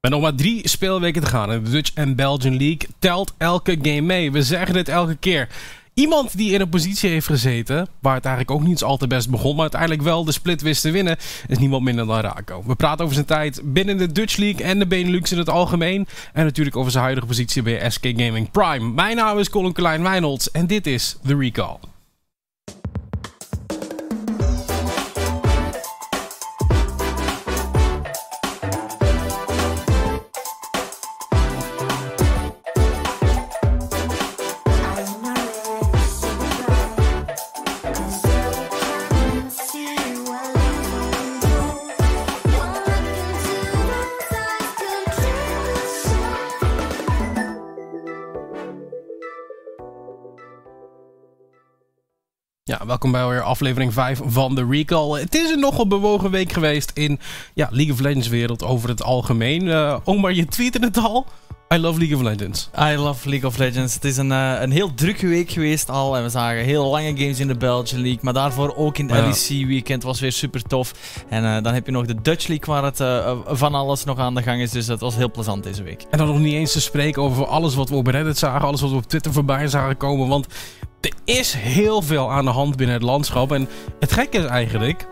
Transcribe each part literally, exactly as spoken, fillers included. Met nog maar drie speelweken te gaan in de Dutch en Belgian League telt elke game mee. We zeggen dit elke keer. Iemand die in een positie heeft gezeten waar het eigenlijk ook niet al te best begon, maar uiteindelijk wel de split wist te winnen, is niemand minder dan Raako. We praten over zijn tijd binnen de Dutch League en de Benelux in het algemeen. En natuurlijk over zijn huidige positie bij S K Gaming Prime. Mijn naam is Colin Klein-Wijnolds en dit is The Recall. Ja, welkom bij alweer aflevering vijf van The Recall. Het is een nogal bewogen week geweest in ja, League of Legends wereld over het algemeen. Uh, Omar, je tweette het al. I love League of Legends. I love League of Legends. Het is een, uh, een heel drukke week geweest al. En we zagen heel lange games in de Belgian League. Maar daarvoor ook in het ja. L E C weekend. Was weer super tof. En uh, dan heb je nog de Dutch League waar het uh, van alles nog aan de gang is. Dus dat was heel plezant deze week. En dan nog niet eens te spreken over alles wat we op Reddit zagen. Alles wat we op Twitter voorbij zagen komen. Want er is heel veel aan de hand binnen het landschap. En het gekke is eigenlijk,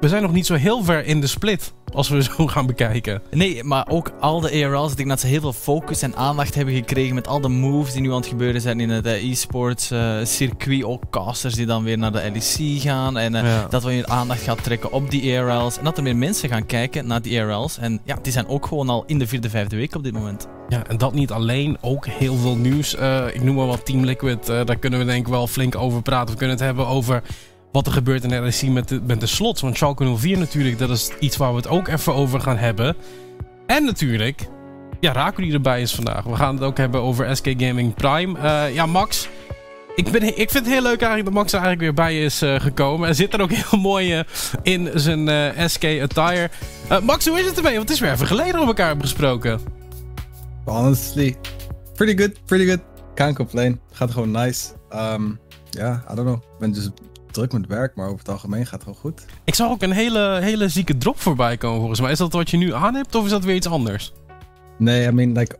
we zijn nog niet zo heel ver in de split. Als we zo gaan bekijken. Nee, maar ook al de E R L's. Ik denk dat ze heel veel focus en aandacht hebben gekregen met al de moves die nu aan het gebeuren zijn in het e-sports uh, circuit. Ook casters die dan weer naar de L E C gaan. En uh, ja. dat we weer aandacht gaan trekken op die E R L's. En dat er meer mensen gaan kijken naar die E R L's. En ja, die zijn ook gewoon al in de vierde, vijfde week op dit moment. Ja, en dat niet alleen. Ook heel veel nieuws. Uh, ik noem maar wat Team Liquid. Uh, daar kunnen we denk ik wel flink over praten. We kunnen het hebben over wat er gebeurt in de L E C met de, met de slots. Want Schalke nul vier natuurlijk, dat is iets waar we het ook even over gaan hebben. En natuurlijk, ja, Raako die erbij is vandaag. We gaan het ook hebben over S K Gaming Prime. Uh, ja, Max. Ik, ben, ik vind het heel leuk eigenlijk dat Max er eigenlijk weer bij is uh, gekomen. Hij zit er ook heel mooi uh, in zijn uh, S K attire. Uh, Max, hoe is het ermee? Want het is weer even geleden dat we elkaar hebben gesproken. Honestly, pretty good, pretty good. Can't complain. Gaat gewoon nice. Ja, um, yeah, I don't know. Ik ben dus druk met werk, maar over het algemeen gaat het gewoon goed. Ik zag ook een hele, hele zieke drop voorbij komen volgens mij. Is dat wat je nu aan hebt of is dat weer iets anders? Nee, I mean, like,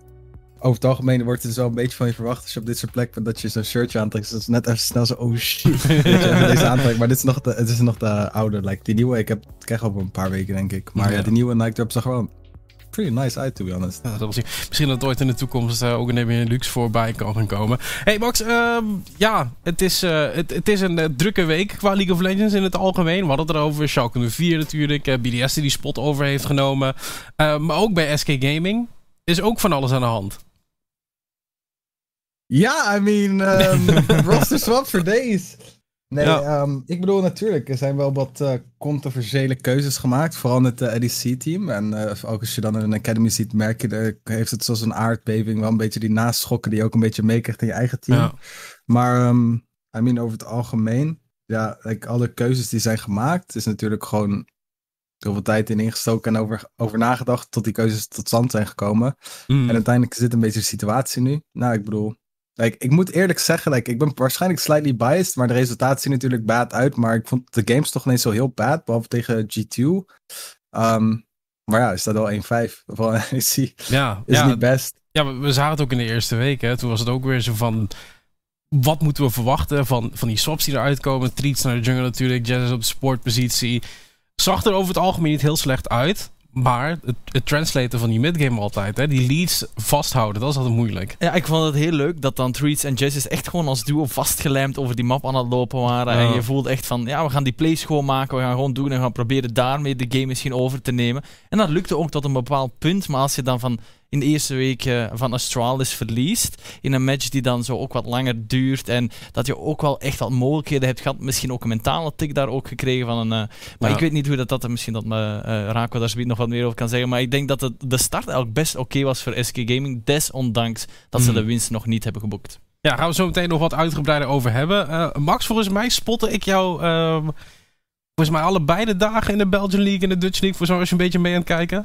over het algemeen wordt er zo een beetje van je verwacht als je op dit soort plek bent dat je zo'n shirtje aantrekt. Dus dat is net even snel zo, oh shit, dat je even deze aantrekt. Maar dit is nog de, het is nog de oude, like, die nieuwe, ik heb, ik krijg over een paar weken denk ik. Maar ja, ja die nieuwe Nike drop zag gewoon pretty nice uit, to be honest. Ja, dat was, misschien dat ooit in de toekomst uh, ook een Benelux voorbij kan gaan komen. Hey Max, uh, ja, het is, uh, het, het is een uh, drukke week qua League of Legends in het algemeen. We hadden het erover, Schalke nul vier natuurlijk, uh, B D S die die spot over heeft genomen. Uh, maar ook bij S K Gaming is ook van alles aan de hand. Ja, I mean, um, roster swap for days. Nee, ja. um, ik bedoel natuurlijk, er zijn wel wat uh, controversiële keuzes gemaakt, vooral met het uh, L E C-team. En uh, ook als je dan een academy ziet, merk je, uh, heeft het zoals een aardbeving wel een beetje die naschokken die je ook een beetje meekrijgt in je eigen team. Ja. Maar, um, I mean, over het algemeen, ja, like, alle keuzes die zijn gemaakt, is natuurlijk gewoon heel veel tijd in ingestoken en over, over nagedacht tot die keuzes tot stand zijn gekomen. Mm. En uiteindelijk zit een beetje de situatie nu. Nou, ik bedoel, Like, ik moet eerlijk zeggen, like, ik ben waarschijnlijk slightly biased, maar de resultaten zien natuurlijk bad uit. Maar ik vond de games toch niet zo heel bad, behalve tegen G twee. Um, maar ja, er staat wel één vijf. Van N E C. Ja, is ja, niet best. Ja, we zagen het ook in de eerste week. Hè? Toen was het ook weer zo van, wat moeten we verwachten van, van die swaps die eruit komen? Treats naar de jungle natuurlijk, Jazz op de supportpositie. Zag er over het algemeen niet heel slecht uit. Maar het, het translaten van die midgame altijd, hè, die leads vasthouden, dat is altijd moeilijk. Ja, ik vond het heel leuk dat dan Treats en Jezzie echt gewoon als duo vastgelijmd over die map aan het lopen waren. Ja. En je voelde echt van, ja, we gaan die plays schoonmaken, we gaan gewoon doen en we gaan proberen daarmee de game misschien over te nemen. En dat lukte ook tot een bepaald punt, maar als je dan van in de eerste week uh, van Astralis verliest, in een match die dan zo ook wat langer duurt en dat je ook wel echt wat mogelijkheden hebt gehad, misschien ook een mentale tik daar ook gekregen van een, uh, maar ja. ik weet niet hoe dat dat, misschien dat uh, Raako daar zoiets nog wat meer over kan zeggen, maar ik denk dat het, de start eigenlijk best oké okay was voor S K Gaming, desondanks dat mm. ze de winst nog niet hebben geboekt. Ja, gaan we zo meteen nog wat uitgebreider over hebben. Uh, Max, volgens mij spotte ik jou uh, volgens mij allebei de dagen in de Belgian League en de Dutch League, volgens mij was je een beetje mee aan het kijken.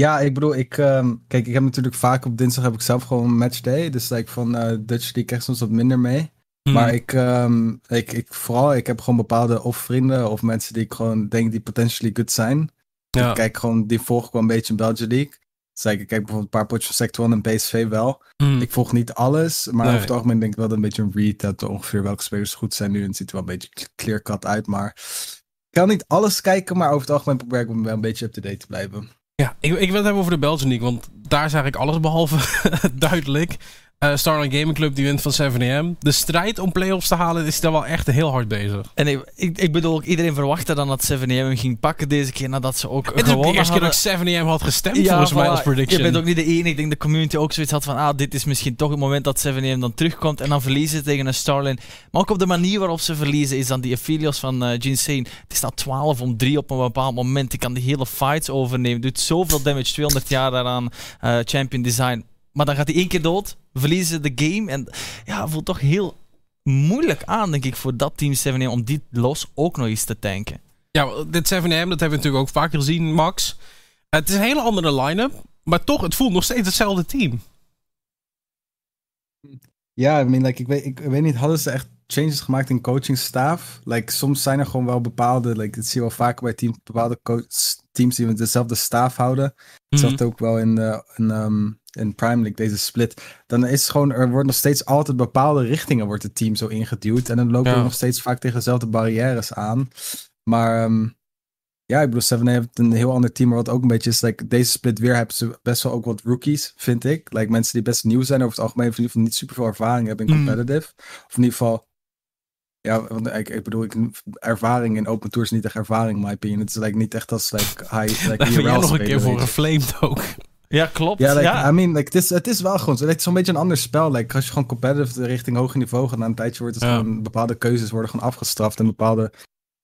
Ja, ik bedoel, ik, um, kijk, ik heb natuurlijk vaak op dinsdag heb ik zelf gewoon een matchday. Dus like, van uh, Dutch League krijg ik soms wat minder mee. Mm. Maar ik, um, ik, ik, vooral, ik heb gewoon bepaalde of vrienden of mensen die ik gewoon denk die potentially good zijn. Ja. Ik kijk gewoon, die volg ik wel een beetje in Belgian League. Zeker, ik kijk bijvoorbeeld een paar potjes van Sector één en P S V wel. Mm. Ik volg niet alles, maar nee. over het algemeen denk ik wel dat een beetje een read dat ongeveer welke spelers goed zijn nu. En het ziet er wel een beetje clear cut uit, maar ik kan niet alles kijken, maar over het algemeen probeer ik wel een beetje up-to-date te blijven. Ja, ik, ik wil het hebben over de Belgische League, want daar zag ik alles behalve duidelijk. Uh, Starlight Gaming Club die wint van seven a m. De strijd om play-offs te halen is daar wel echt heel hard bezig. En ik, ik, ik bedoel, ook iedereen verwachtte dan dat seven a m hem ging pakken deze keer nadat ze ook gewonnen hadden. Het is de eerste hadden. keer dat ik seven a m had gestemd ja, volgens voilà, mij als prediction. Je bent ook niet de enige. Ik denk de community ook zoiets had van ah, dit is misschien toch het moment dat seven a m dan terugkomt en dan verliezen tegen een Starline. Maar ook op de manier waarop ze verliezen is dan die Aphelios van uh, Jinsane. Het staat twaalf om drie op een bepaald moment. Die kan de hele fights overnemen. Doet zoveel damage, tweehonderd jaar daaraan. Uh, champion design. Maar dan gaat hij één keer dood, verliezen de game. En ja, voelt toch heel moeilijk aan, denk ik, voor dat team seven a m om die los ook nog eens te tanken. Ja, dit seven a m, dat hebben we natuurlijk ook vaker gezien, Max. Het is een hele andere line-up, maar toch, het voelt nog steeds hetzelfde team. Ja, I mean, like, ik, weet, ik weet niet, hadden ze echt changes gemaakt in coachingstaaf? Like, soms zijn er gewoon wel bepaalde, like, dat zie je wel vaker bij teams, bepaalde coach, teams die met dezelfde staaf houden. Hetzelfde mm-hmm. ook wel in... Uh, in um, in Prime League, deze split, dan is het gewoon, er wordt nog steeds altijd bepaalde richtingen wordt het team zo ingeduwd, en dan lopen ja. we nog steeds vaak tegen dezelfde barrières aan. Maar um, ja, ik bedoel, seven a m heeft een heel ander team, maar wat ook een beetje is, like, deze split weer hebben ze best wel ook wat rookies, vind ik. Like, mensen die best nieuw zijn, over het algemeen, in ieder geval niet super veel ervaring hebben in competitive. Mm. Of in ieder geval, ja, want ik, ik bedoel, ik, ervaring in open tours is niet echt ervaring, in my opinion. Het is like, niet echt als like, high... Like, daar ben jij nog een keer voor geflamed ook. Ja, klopt. Ja, like, ja. I mean, like, het, is, het is wel gewoon zo, like, zo'n beetje een ander spel. Like, als je gewoon competitive richting hoger niveau gaat, na een tijdje wordt het ja. gewoon, bepaalde keuzes worden gewoon afgestraft en bepaalde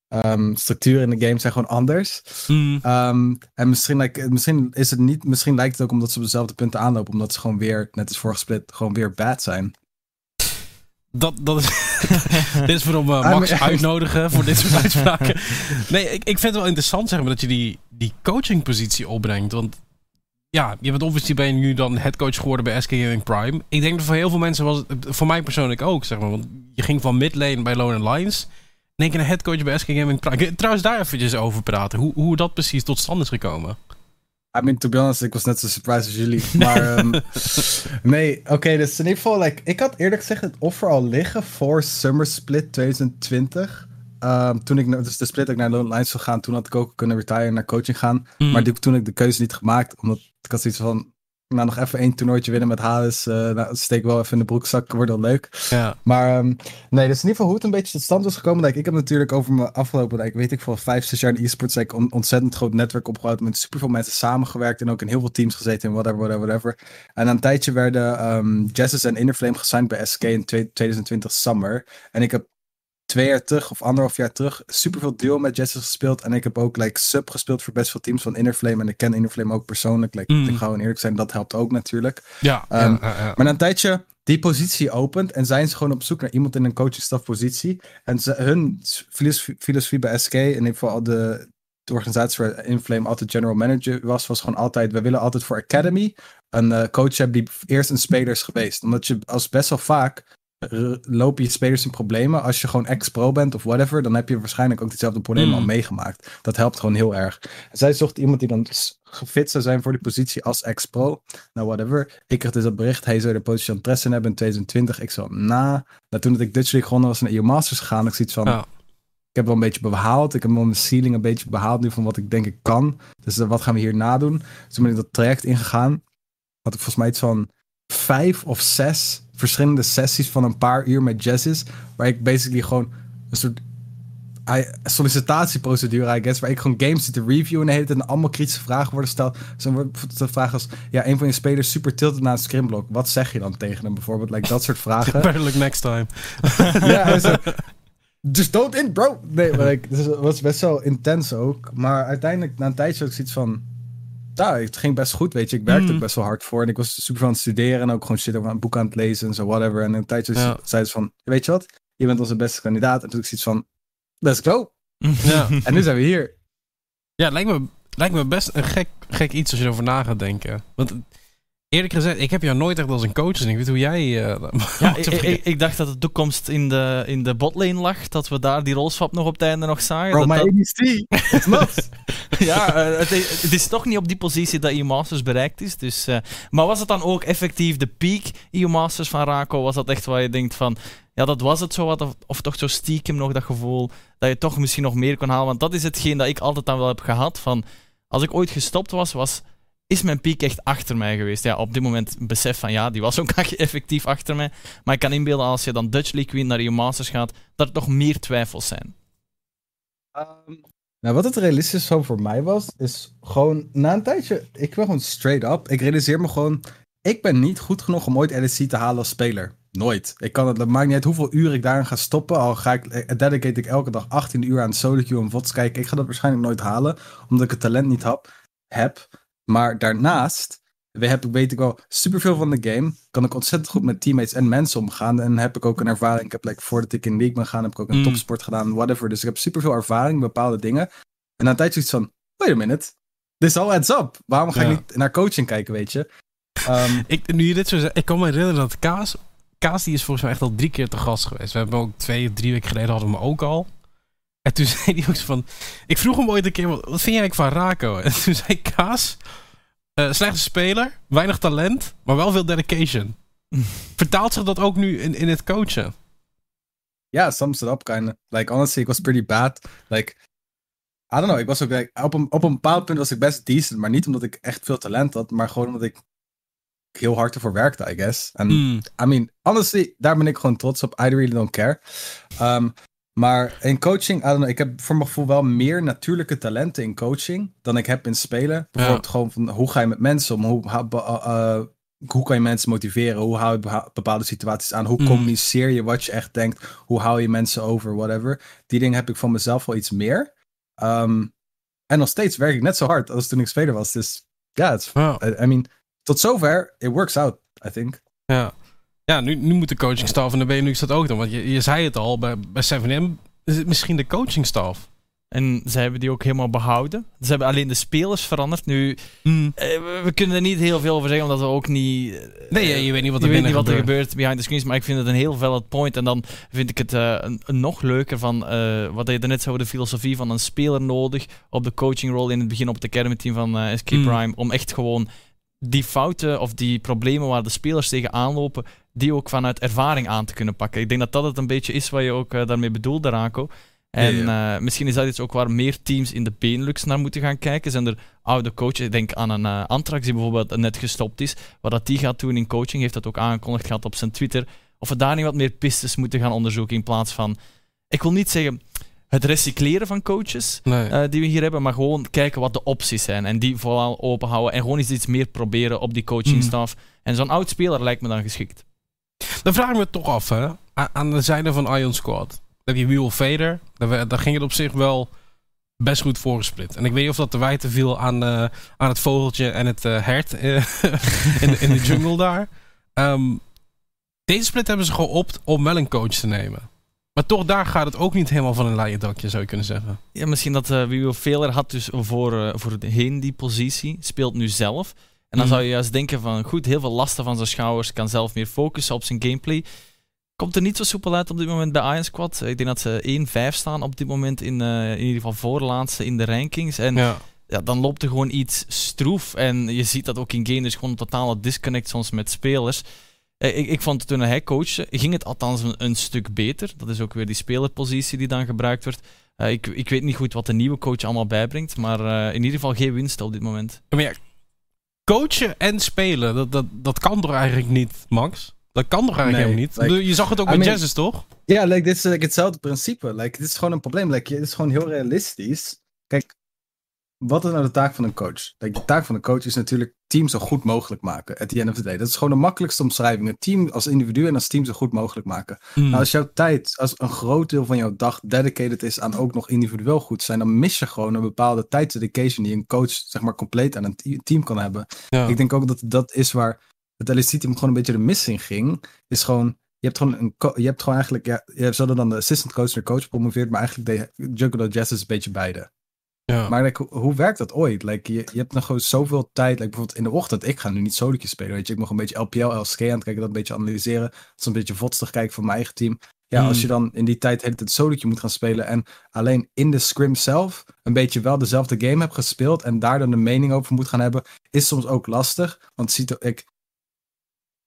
um, structuren in de game zijn gewoon anders. Mm. Um, en misschien, like, misschien is het niet, misschien lijkt het ook omdat ze op dezelfde punten aanlopen, omdat ze gewoon weer, net als vorige split, gewoon weer bad zijn. Dat, dat is, dit is waarom we uh, Max uitnodigen voor dit soort uitspraken. Nee, ik, ik vind het wel interessant, zeg maar, dat je die, die coachingpositie opbrengt, want ja, je bent obviously ben je nu dan headcoach geworden bij S K Gaming Prime. Ik denk dat voor heel veel mensen was het, voor mij persoonlijk ook, zeg maar. Want je ging van midlane bij Lone Lions, en één keer een headcoach bij S K Gaming Prime. Trouwens, daar eventjes over praten, hoe, hoe dat precies tot stand is gekomen. I mean, to be honest, ik was net zo surprised als jullie. Maar um, nee, oké, okay, dus in ieder geval, like, ik had eerlijk gezegd het offer al liggen voor Summer Split twintig twintig. Um, toen ik dus de split ik naar Lone Lions zou gaan, toen had ik ook kunnen retire en naar coaching gaan. Mm. Maar die, toen heb ik de keuze niet gemaakt, omdat ik had zoiets van, nou nog even één toernooitje winnen met Hades, uh, nou, steek wel even in de broekzak, wordt wel leuk. Ja. Maar um, nee, dus in ieder geval hoe het een beetje tot stand was gekomen. Like, ik heb natuurlijk over mijn afgelopen, like, weet ik veel, vijf, zes jaar in e-sports, like, een on- ontzettend groot netwerk opgebouwd, met superveel mensen samengewerkt en ook in heel veel teams gezeten en whatever, whatever, whatever. En na een tijdje werden um, Jezzie en Innerflame gesigned bij S K in tw- twintig twintig Summer. En ik heb twee jaar terug of anderhalf jaar terug superveel duo met Jezzie gespeeld. En ik heb ook like sub gespeeld voor best veel teams van Innerflame. En ik ken Innerflame ook persoonlijk. Like, mm. Ik ga gewoon eerlijk zijn, dat helpt ook natuurlijk. Ja, um, ja, ja, ja. Maar na een tijdje die positie opent en zijn ze gewoon op zoek naar iemand in een coachingstafpositie. En ze, hun filosofie, filosofie bij S K, in ieder geval de, de organisatie waar Innerflame altijd general manager was, was gewoon altijd, we willen altijd voor Academy een uh, coach hebben die eerst een speler is geweest. Omdat je als best wel vaak loop je spelers in problemen. Als je gewoon ex-pro bent of whatever, dan heb je waarschijnlijk ook diezelfde problemen mm. al meegemaakt. Dat helpt gewoon heel erg. En zij zocht iemand die dan gefit zou zijn voor die positie als ex-pro. Nou, whatever. Ik kreeg dus dat bericht, hij zou de positie interesse in hebben in twintig twintig. Ik zo, na. Nou, toen dat ik Dutch League gewonnen was en naar E U Masters gegaan, ik zoiets van, oh. ik heb wel een beetje behaald. Ik heb wel mijn ceiling een beetje behaald nu van wat ik denk ik kan. Dus uh, wat gaan we hierna doen? Dus toen ben ik dat traject ingegaan. Had ik volgens mij iets van vijf of zes verschillende sessies van een paar uur met Jezzie, waar ik basically gewoon een soort sollicitatieprocedure, I guess, waar ik gewoon games zit te reviewen en de hele tijd en allemaal kritische vragen worden gesteld. Zo wordt de vraag als, ja, een van je spelers super tilted na het scrimblok. Wat zeg je dan tegen hem bijvoorbeeld? Like, dat soort vragen. Apparently next time. Ja, dus just don't in, bro! Nee, maar ik, dus het was best wel intens ook. Maar uiteindelijk, na een tijdje ook zoiets van, ja, het ging best goed, weet je. Ik werkte mm. ook best wel hard voor. En ik was super van het studeren en ook gewoon shit over een boek aan het lezen en zo, whatever. En een tijdje ja. zei ze van, weet je wat? Je bent onze beste kandidaat. En toen ik zoiets van, let's go. Ja. En nu zijn we hier. Ja, het lijkt me, lijkt me best een gek, gek iets als je erover na gaat denken. Want Eerlijk gezegd, ik heb jou nooit echt als een coach, dus ik weet hoe jij... Uh, ja, ik, ik, ik dacht dat de toekomst in de, in de botlane lag, dat we daar die rolswap nog op het einde nog zagen. Bro, dat, dat... A D C, it's not. Ja, uh, het, het is toch niet op die positie dat E U Masters bereikt is. Dus, uh, maar was het dan ook effectief de peak E U Masters van Raako? Was dat echt waar je denkt van, ja, dat was het zo wat, of, of toch zo stiekem nog dat gevoel dat je toch misschien nog meer kon halen? Want dat is hetgeen dat ik altijd dan wel heb gehad van, als ik ooit gestopt was, was... is mijn piek echt achter mij geweest? Ja, op dit moment besef van ja, die was ook effectief achter mij. Maar ik kan inbeelden als je dan Dutch League wint naar E U Masters gaat, dat er nog meer twijfels zijn. Um, nou, wat het realistisch zo voor mij was, is gewoon na een tijdje, ik ben gewoon straight up. Ik realiseer me gewoon, ik ben niet goed genoeg om ooit L E C te halen als speler. Nooit. Ik kan het, het maakt niet uit hoeveel uur ik daarin ga stoppen. Al ga ik, dedicate ik elke dag achttien uur aan solo queue en vods kijken. Ik ga dat waarschijnlijk nooit halen, omdat ik het talent niet hab, heb. Maar daarnaast heb ik, weet ik wel, superveel van de game. Kan ik ontzettend goed met teammates en mensen omgaan. En heb ik ook een ervaring. Ik heb, like, voordat ik in league ben gaan, heb ik ook een mm. topsport gedaan, whatever. Dus ik heb superveel ervaring, bepaalde dingen. En na een tijdje zoiets van, wait a minute, this all adds up. Waarom ga ja. ik niet naar coaching kijken, weet je? Um, ik, nu je dit zo zegt, ik kan me herinneren dat Kaas, Kaas die is volgens mij echt al drie keer te gast geweest. We hebben ook twee of drie weken geleden hadden we hem ook al. En toen zei hij ook van... Ik vroeg hem ooit een keer, wat vind jij eigenlijk van Raako? En toen zei Kaas... Uh, slechte speler, weinig talent, maar wel veel dedication. Vertaalt zich dat ook nu in, in het coachen? Ja, yeah, sums it up kinda. Like, honestly, ik was pretty bad. Like, I don't know, ik was ook... Like, op, een, op een bepaald punt was ik best decent, maar niet omdat ik echt veel talent had, maar gewoon omdat ik heel hard ervoor werkte, I guess. En, mm. I mean, honestly, daar ben ik gewoon trots op. I really don't care. Um, Maar in coaching, I don't know, ik heb voor mijn gevoel wel meer natuurlijke talenten in coaching dan ik heb in spelen. Bijvoorbeeld ja. gewoon van, hoe ga je met mensen om? Hoe, ha, uh, hoe kan je mensen motiveren? Hoe hou je bepaalde situaties aan? Hoe mm. communiceer je wat je echt denkt? Hoe hou je mensen over? Whatever. Die dingen heb ik van mezelf wel iets meer. Um, en nog steeds werk ik net zo hard als toen ik speler was. Dus ja, yeah, wow. I, I mean, tot zover, it works out, I think. Ja. Ja, nu, nu moet de coachingstaf en de B N U's dat ook doen. Want je, je zei het al, bij, bij seven M is het misschien de coachingstaf. En zij hebben die ook helemaal behouden. Ze hebben alleen de spelers veranderd. Nu, mm. eh, we kunnen er niet heel veel over zeggen, omdat we ook niet... Nee, eh, je weet niet wat er, weet niet wat er gebeurt behind the scenes. Maar ik vind het een heel valid point. En dan vind ik het uh, een, een nog leuker van... Uh, wat je daarnet zou de filosofie van een speler nodig... op de coachingrol in het begin op het academy team van uh, S K mm. Prime... om echt gewoon die fouten of die problemen waar de spelers tegen aanlopen... die ook vanuit ervaring aan te kunnen pakken. Ik denk dat dat het een beetje is wat je ook uh, daarmee bedoelt, Raako. En ja, ja. Uh, misschien is dat iets ook waar meer teams in de Benelux naar moeten gaan kijken. Zijn er oude coaches, ik denk aan een uh, Antrax die bijvoorbeeld net gestopt is. Wat dat die gaat doen in coaching, heeft dat ook aangekondigd gehad op zijn Twitter. Of we daar niet wat meer pistes moeten gaan onderzoeken in plaats van... Ik wil niet zeggen het recycleren van coaches nee. uh, die we hier hebben, maar gewoon kijken wat de opties zijn. En die vooral openhouden en gewoon eens iets meer proberen op die coachingstaf. Mm. En zo'n oud speler lijkt me dan geschikt. Dan vraag ik me toch af, hè? Aan de zijde van Ion Squad. Dan heb je Wheel Vader. Daar ging het op zich wel best goed voorgesplit. En ik weet niet of dat te wijten viel aan, uh, aan het vogeltje en het uh, hert uh, in, de, in de jungle daar. Um, deze split hebben ze geopt om wel een coach te nemen. Maar toch, daar gaat het ook niet helemaal van een leien dakje, zou je kunnen zeggen. Ja, misschien dat uh, Wheel Vader had dus voor, uh, voorheen die positie. Speelt nu zelf. En dan zou je juist denken van, goed, heel veel lasten van zijn schouders, kan zelf meer focussen op zijn gameplay. Komt er niet zo soepel uit op dit moment bij Ion Squad. Ik denk dat ze één vijf staan op dit moment, in, uh, in ieder geval voorlaatste in de rankings. En ja. Ja, dan loopt er gewoon iets stroef. En je ziet dat ook in game, dus gewoon een totale disconnect soms met spelers. Ik, ik vond toen hij coachte, ging het althans een, een stuk beter. Dat is ook weer die spelerpositie die dan gebruikt wordt. Uh, ik, ik weet niet goed wat de nieuwe coach allemaal bijbrengt, maar uh, in ieder geval geen winst op dit moment. Maar ja, coachen en spelen, dat, dat, dat kan toch eigenlijk niet, Max? Dat kan toch eigenlijk nee, helemaal niet? Like, je zag het ook I met mean, Jazz, toch? Ja, yeah, like, dit is like, hetzelfde principe. Like, dit is gewoon een probleem. Like, dit is gewoon heel realistisch. Kijk, wat is nou de taak van een coach? Like, de taak van een coach is natuurlijk team zo goed mogelijk maken. At the end of the day. Dat is gewoon de makkelijkste omschrijving. Een team als individu en als team zo goed mogelijk maken. Mm. Nou, als jouw tijd, als een groot deel van jouw dag dedicated is aan ook nog individueel goed zijn, dan mis je gewoon een bepaalde tijdsdedication die een coach, zeg maar, compleet aan een team kan hebben. Ja. Ik denk ook dat dat is waar het L S C-team gewoon een beetje de missing ging. Is gewoon, je hebt gewoon, een co- je hebt gewoon eigenlijk, ja, je zouden dan de assistant coach naar coach promoveerd, maar eigenlijk de Juggalo Jazz is een beetje beide. Ja. Maar like, hoe werkt dat ooit? Like, je, je hebt nog gewoon zoveel tijd. Like, bijvoorbeeld in de ochtend, ik ga nu niet solotjes spelen. Weet je? Ik mag een beetje L P L, L S G aan het kijken, dat een beetje analyseren. Dat is een beetje votstig kijken van mijn eigen team. Ja, mm. als je dan in die tijd het solotje moet gaan spelen en alleen in de scrim zelf een beetje wel dezelfde game hebt gespeeld en daar dan een mening over moet gaan hebben, is soms ook lastig. Want ziet ik,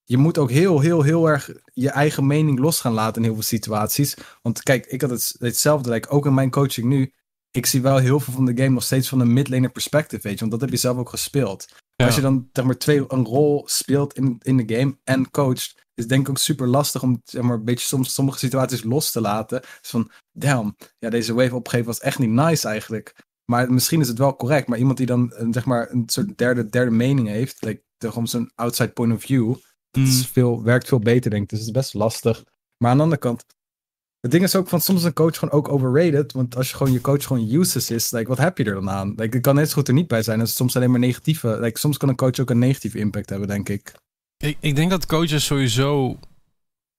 je moet ook heel, heel, heel erg je eigen mening los gaan laten in heel veel situaties. Want kijk, ik had het, hetzelfde, like, ook in mijn coaching nu. Ik zie wel heel veel van de game nog steeds van een midlaner perspective, weet je. Want dat heb je zelf ook gespeeld. Ja. Als je dan zeg maar, twee, een rol speelt in, in de game en coacht, is denk ik ook super lastig om zeg maar, een beetje soms sommige situaties los te laten. Dus van, damn, ja, deze wave opgeven was echt niet nice eigenlijk. Maar misschien is het wel correct. Maar iemand die dan zeg maar, een soort derde, derde mening heeft, like, gewoon zo'n outside point of view, mm. dat is veel, werkt veel beter, denk ik. Dus het is best lastig. Maar aan de andere kant, het ding is ook van soms is een coach gewoon ook overrated. Want als je gewoon je coach gewoon useless is, like, wat heb je er dan aan? Like, het kan net zo goed er niet bij zijn. Dat is soms alleen maar negatieve. Like, soms kan een coach ook een negatieve impact hebben, denk ik. Ik, ik denk dat coaches sowieso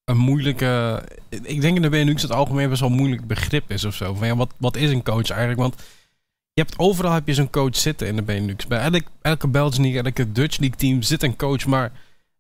een moeilijke... Ik denk in de B N U's het algemeen best wel een moeilijk begrip is of zo. Van, ja, wat, wat is een coach eigenlijk? Want je hebt, overal heb je zo'n coach zitten in de B N U's. Bij elke, elke Belgische League, elke Dutch League team zit een coach. Maar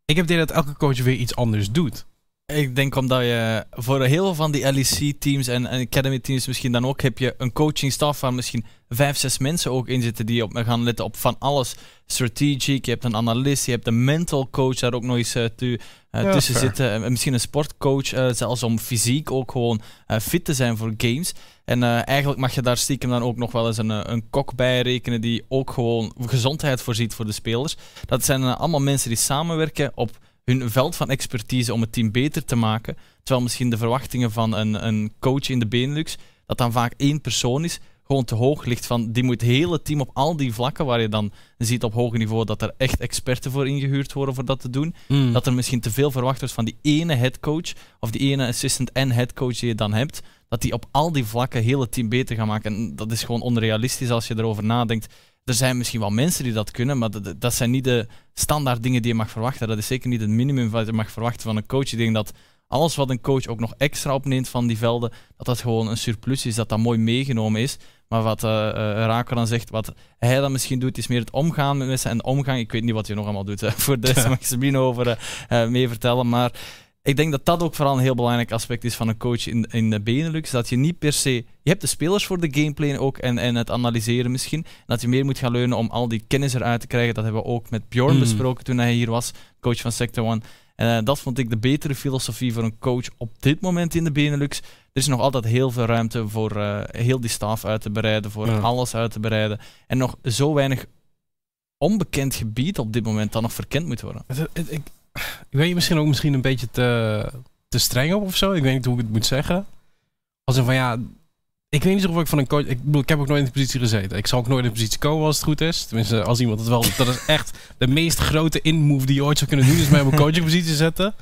ik heb het idee dat elke coach weer iets anders doet. Ik denk omdat je voor heel veel van die L E C-teams en Academy-teams misschien dan ook, heb je een coachingstaf waar misschien vijf, zes mensen ook in zitten die op gaan letten op van alles. Strategic, je hebt een analist, je hebt een mental coach daar ook nog eens uh, tu- uh, ja, tussen fair. zitten. En misschien een sportcoach, uh, zelfs om fysiek ook gewoon uh, fit te zijn voor games. En uh, eigenlijk mag je daar stiekem dan ook nog wel eens een, een kok bij rekenen die ook gewoon gezondheid voorziet voor de spelers. Dat zijn uh, allemaal mensen die samenwerken op hun veld van expertise om het team beter te maken. Terwijl misschien de verwachtingen van een, een coach in de Benelux, dat dan vaak één persoon is, gewoon te hoog ligt. Van, die moet het hele team op al die vlakken, waar je dan ziet op hoog niveau dat er echt experten voor ingehuurd worden voor dat te doen. Mm. Dat er misschien te veel verwacht wordt van die ene headcoach, of die ene assistant en headcoach die je dan hebt, dat die op al die vlakken heel het team beter gaan maken. En dat is gewoon onrealistisch als je erover nadenkt. Er zijn misschien wel mensen die dat kunnen, maar dat, dat zijn niet de standaard dingen die je mag verwachten. Dat is zeker niet het minimum wat je mag verwachten van een coach. Ik denk dat alles wat een coach ook nog extra opneemt van die velden, dat dat gewoon een surplus is, dat dat mooi meegenomen is. Maar wat uh, uh, Raako dan zegt, wat hij dan misschien doet, is meer het omgaan met mensen. En omgang, ik weet niet wat hij nog allemaal doet, hè, voor de rest mag ik Sabine over uh, uh, mee vertellen. Maar ik denk dat dat ook vooral een heel belangrijk aspect is van een coach in, in de Benelux. Dat je niet per se... Je hebt de spelers voor de gameplay ook en, en het analyseren misschien. Dat je meer moet gaan leunen om al die kennis eruit te krijgen. Dat hebben we ook met Bjorn mm. besproken toen hij hier was, coach van Sector one. En uh, dat vond ik de betere filosofie voor een coach op dit moment in de Benelux. Er is nog altijd heel veel ruimte voor uh, heel die staf uit te bereiden, voor ja. alles uit te bereiden. En nog zo weinig onbekend gebied op dit moment dat nog verkend moet worden. Het, het, ik... Ik weet je misschien ook misschien een beetje te, te streng op of zo. Ik weet niet hoe ik het moet zeggen. Als een van ja, ik weet niet of ik van een coach... Ik bedoel, ik heb ook nooit in de positie gezeten. Ik zal ook nooit in de positie komen als het goed is. Tenminste, als iemand het wel... Dat is echt de meest grote in-move die je ooit zou kunnen doen. Is mij op een coachingpositie zetten.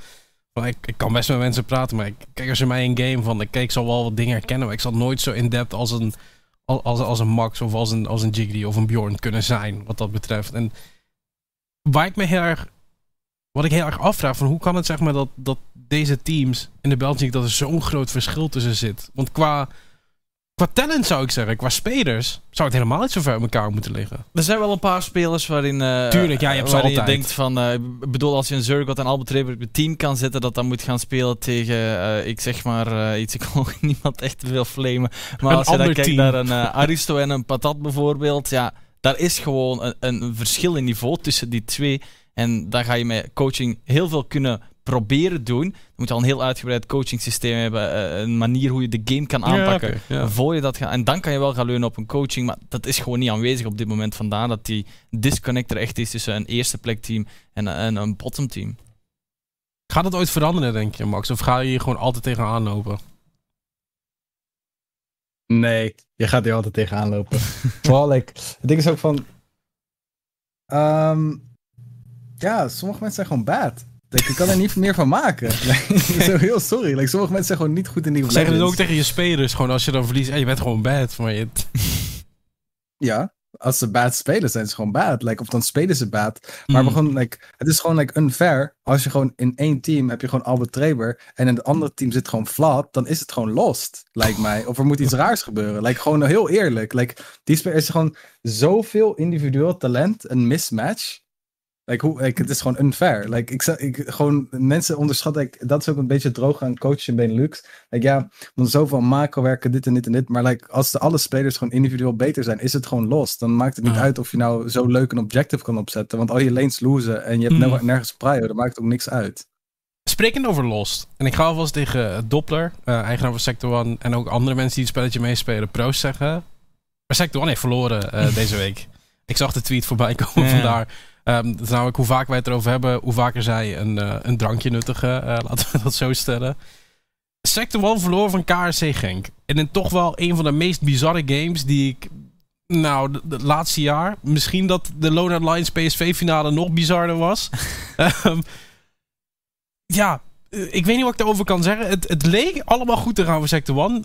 Maar ik, ik kan best met mensen praten. Maar ik, kijk, als je mij een game van... Kijk, ik zal wel wat dingen herkennen. Maar ik zal nooit zo in-depth als een, als, als, als een Max of als een, als een Jiggly of een Bjorn kunnen zijn. Wat dat betreft. En waar ik me heel erg... Wat ik heel erg afvraag, van hoe kan het zeg maar dat, dat deze teams in de België, dat er zo'n groot verschil tussen zit? Want qua, qua talent zou ik zeggen, qua spelers, zou het helemaal niet zo ver uit elkaar moeten liggen. Er zijn wel een paar spelers waarin, uh, Tuurlijk, ja, je, hebt waarin je denkt van, uh, ik bedoel als je een Zergot en Albert Treber op het team kan zetten, dat dan moet gaan spelen tegen, uh, ik zeg maar uh, iets, ik wil niemand echt te veel flamen. Maar een als je dan kijkt naar een uh, Aristo en een Patat bijvoorbeeld, ja, daar is gewoon een, een verschil in niveau tussen die twee. En daar ga je met coaching heel veel kunnen proberen doen. Je moet al een heel uitgebreid coachingsysteem hebben. Een manier hoe je de game kan aanpakken. Ja, okay, ja. Voor je dat gaat. En dan kan je wel gaan leunen op een coaching. Maar dat is gewoon niet aanwezig op dit moment. Vandaar dat die disconnect er echt is tussen een eerste plek team en een, een bottom team. Gaat dat ooit veranderen, denk je, Max? Of ga je hier gewoon altijd tegenaan lopen? Nee, je gaat hier altijd tegenaan lopen. Vooral, like, het ding is ook van... Um... Ja, sommige mensen zijn gewoon bad. Like, ik kan er niet meer van maken. Like, zo heel sorry. Like, sommige mensen zijn gewoon niet goed in die... Zeggen het ook tegen je spelers. Gewoon als je dan verliest. Hey, je bent gewoon bad. Maar je... Ja. als ze baat spelen, zijn ze gewoon baat. Like, of dan spelen ze baat. Maar mm. we gewoon, like, het is gewoon like, unfair. Als je gewoon in één team heb je gewoon Albert Treber. En in het andere team zit gewoon Vlad. Dan is het gewoon lost, lijkt mij. Of er moet iets raars gebeuren. Like, gewoon heel eerlijk. Like, die speel is gewoon zoveel individueel talent. Een mismatch. Like, hoe, like, het is gewoon unfair. Like, ik, ik, gewoon, mensen onderschatten. Like, dat is ook een beetje droog aan coaches in Benelux. Like, ja, we moeten zoveel macro werken, dit en dit en dit. Maar like, als de alle spelers gewoon individueel beter zijn, is het gewoon los. Dan maakt het niet ah. uit of je nou zo leuk een objective kan opzetten. Want al je lanes losen en je hebt mm. nergens prio, dat maakt ook niks uit. Sprekend over Lost. En ik ga alvast tegen Doppler, uh, eigenaar van Sector one... en ook andere mensen die het spelletje meespelen, pro's zeggen. Maar Sector one heeft verloren uh, deze week. Ik zag de tweet voorbij komen yeah. vandaar. Um, dat is namelijk hoe vaak wij het erover hebben, hoe vaker zij een, uh, een drankje nuttigen. Uh, laten we dat zo stellen. Sector one verloor van K R C Genk. En in toch wel een van de meest bizarre games die ik... Nou, het laatste jaar. Misschien dat de Lone Lions P S V-finale nog bizarder was. um, ja, ik weet niet wat ik daarover kan zeggen. Het, het leek allemaal goed te gaan voor Sector one.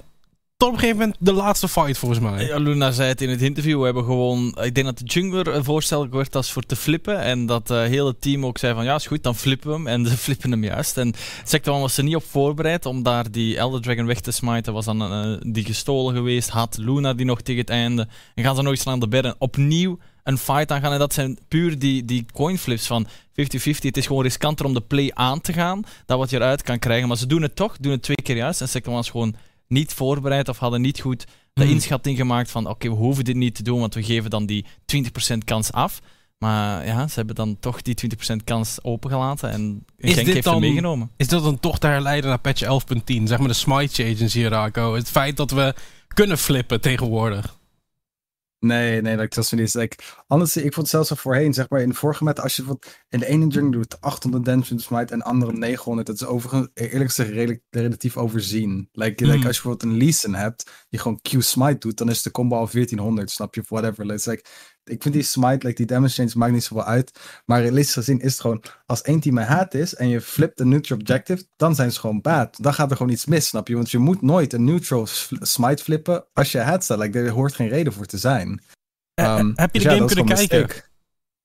Tot op een gegeven moment de laatste fight, volgens mij. Ja, Luna zei het in het interview. We hebben gewoon... Ik denk dat de jungler een voorstel werd als voor te flippen. En dat het uh, hele team ook zei van... Ja, is goed, dan flippen we hem. En ze flippen hem juist. En Sector one was er niet op voorbereid om daar die Elder Dragon weg te smijten. Was dan uh, die gestolen geweest. Had Luna die nog tegen het einde. En gaan ze nog eens aan de bedden. Opnieuw een fight aangaan. En dat zijn puur die, die coinflips van vijftig vijftig. Het is gewoon riskanter om de play aan te gaan. Dat wat je eruit kan krijgen. Maar ze doen het toch. Doen het twee keer juist. En Sector one is gewoon... niet voorbereid of hadden niet goed de mm. inschatting gemaakt van oké, okay, we hoeven dit niet te doen, want we geven dan die twintig procent kans af. Maar ja, ze hebben dan toch die twintig procent kans opengelaten en Genk heeft dan, hem meegenomen. Is dat dan toch te herleiden naar patch elf punt tien, zeg maar de smite agency, Raako? Het feit dat we kunnen flippen tegenwoordig. Nee, nee, dat is niet. Like, anders, ik vond het zelfs al voorheen, zeg maar, in de vorige meta, als je wat in de ene jungle doet achthonderd damage in smite en de andere negenhonderd, dat is overigens eerlijk gezegd rel- relatief overzien. Like, mm. like, als je bijvoorbeeld een Lee Sin hebt, die gewoon Q smite doet, dan is de combo al veertienhonderd, snap je, of whatever. Like, ik vind die smite, like, die damage change maakt niet zoveel uit, maar realistisch gezien is het gewoon, als één team een haat is en je flipt een neutral objective, dan zijn ze gewoon bad. Dan gaat er gewoon iets mis, snap je, want je moet nooit een neutral smite flippen als je haat staat. Like, er hoort geen reden voor te zijn. Um, heb je de dus game ja, kunnen kijken?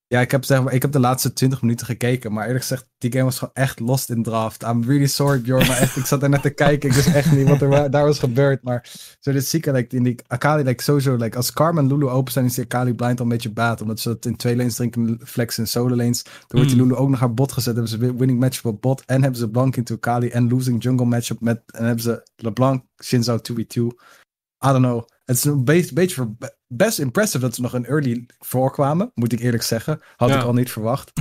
Ja, ik heb, zeg maar, ik heb de laatste twintig minuten gekeken, maar eerlijk gezegd, die game was gewoon echt lost in draft. I'm really sorry, Bjorn, maar echt, ik zat daar net te kijken, ik wist echt niet wat er wa- daar was gebeurd, maar zo dit zieke, like, in die Akali, like, sowieso, like, als Karma en Lulu open zijn, is die Akali blind al een beetje baat, omdat ze dat in twee lanes drinken, flex en solo lanes, dan wordt die Lulu ook nog haar bot gezet, hebben ze winning matchup op bot, en hebben ze Blanc into Akali, en losing jungle matchup met, en hebben ze LeBlanc, Shinzo twee v twee, I don't know. Het is een beetje, beetje best impressive dat ze nog een early voorkwamen, moet ik eerlijk zeggen. Had ja. ik al niet verwacht.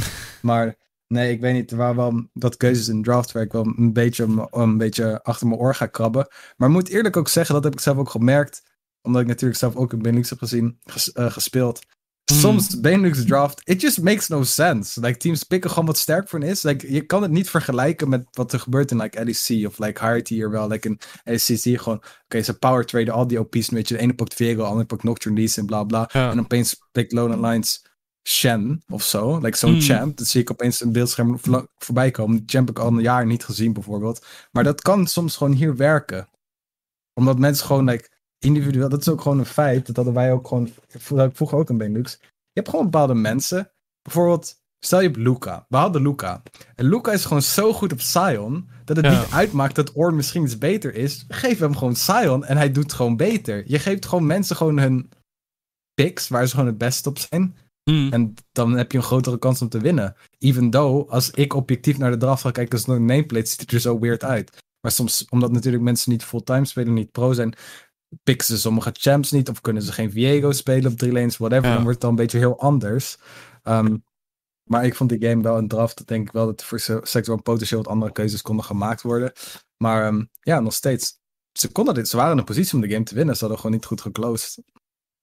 Maar nee, ik weet niet waar wel dat keuzes in draftwerk wel een beetje, een beetje achter mijn oor gaan krabben. Maar ik moet eerlijk ook zeggen, dat heb ik zelf ook gemerkt, omdat ik natuurlijk zelf ook in Benelux heb gezien, ges, uh, gespeeld. Hmm. Soms Benelux draft, it just makes no sense. Like, teams pikken gewoon wat sterk voor hen is. Like, je kan het niet vergelijken met wat er gebeurt in like L E C of like higher tier wel. Like in L E C zie je gewoon, oké, okay, ze power traden al die O P's een beetje. De ene pakt Viego, de andere pakt Nocturne, Lee Sin, bla bla. Ja. En opeens pikt Lone Lions Shen of zo. Like zo'n hmm. champ. Dat zie ik opeens een beeldscherm voor, voorbij komen. Die champ heb ik al een jaar niet gezien bijvoorbeeld. Maar dat kan soms gewoon hier werken. Omdat mensen gewoon like individueel, dat is ook gewoon een feit. Dat hadden wij ook gewoon, vroeger ook in Benelux. Je hebt gewoon bepaalde mensen. Bijvoorbeeld, stel je hebt Luca. We hadden Luca. En Luca is gewoon zo goed op Sion, dat het ja. niet uitmaakt dat Orn misschien iets beter is. Geef hem gewoon Sion en hij doet het gewoon beter. Je geeft gewoon mensen gewoon hun picks, waar ze gewoon het best op zijn. Mm. En dan heb je een grotere kans om te winnen. Even though, als ik objectief naar de draft ga kijken, als een nameplate, ziet het er zo weird uit. Maar soms, omdat natuurlijk mensen niet fulltime spelen, niet pro zijn, pikken ze sommige champs niet, of kunnen ze geen Viego spelen op drie lanes, whatever, ja. dan wordt het dan een beetje heel anders. Um, maar ik vond die game wel een draft, dat denk ik wel dat voor Sector one potentieel wat andere keuzes konden gemaakt worden. Maar um, ja, nog steeds. Ze konden dit, ze waren in een positie om de game te winnen, ze hadden gewoon niet goed geclosed.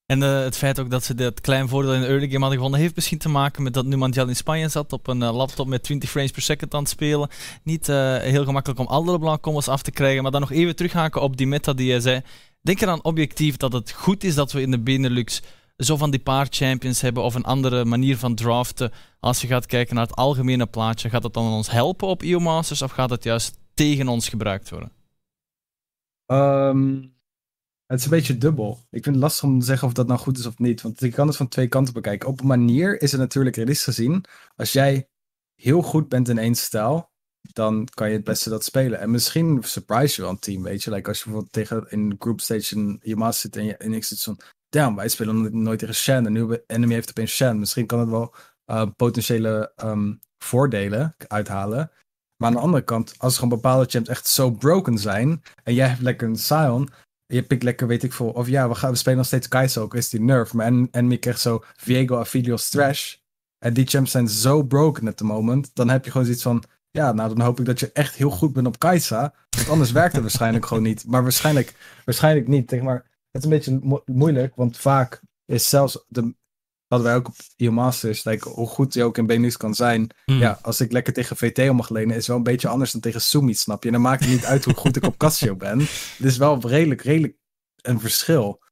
En uh, het feit ook dat ze dat klein voordeel in de early game hadden gewonnen, heeft misschien te maken met dat nu Mandial in Spanje zat, op een uh, laptop met twintig frames per second aan het spelen. Niet uh, heel gemakkelijk om alle LeBlanc combos af te krijgen, maar dan nog even terughaken op die meta die jij zei. Denk eraan objectief dat het goed is dat we in de Benelux zo van die paar champions hebben of een andere manier van draften. Als je gaat kijken naar het algemene plaatje, gaat dat dan ons helpen op E U Masters of gaat het juist tegen ons gebruikt worden? Um, Het is een beetje dubbel. Ik vind het lastig om te zeggen of dat nou goed is of niet. Want ik kan het van twee kanten bekijken. Op een manier is het natuurlijk realistisch gezien. Als jij heel goed bent in één stijl, dan kan je het beste dat spelen. En misschien surprise je wel een team, weet je. Like als je bijvoorbeeld tegen in group stage in je maas zit en je en ik zit zo'n... Damn, wij spelen nooit tegen Shen. En nu enemy heeft opeens Shen. Misschien kan het wel uh, potentiële um, voordelen uithalen. Maar aan de andere kant, als er gewoon bepaalde champs echt zo broken zijn... en jij hebt lekker een Sion... Je pikt lekker, weet ik veel. Of ja, we, gaan, we spelen nog steeds Kaizo, ook is die nerf. Maar en, en je krijgt zo Viego, Aphelios, Thresh. En die champs zijn zo broken at the moment. Dan heb je gewoon zoiets van... Ja, nou dan hoop ik dat je echt heel goed bent op Kai'Sa. Want anders werkt het waarschijnlijk gewoon niet. Maar waarschijnlijk, waarschijnlijk niet. Zeg maar, het is een beetje mo- moeilijk. Want vaak is zelfs... De, wat wij ook op E O Masters... Like, hoe goed je ook in B N X kan zijn. Mm. Ja, als ik lekker tegen V T om mag lenen... is wel een beetje anders dan tegen Sumi, snap je? En dan maakt het niet uit hoe goed ik op Casio ben. Het is wel redelijk, redelijk een verschil.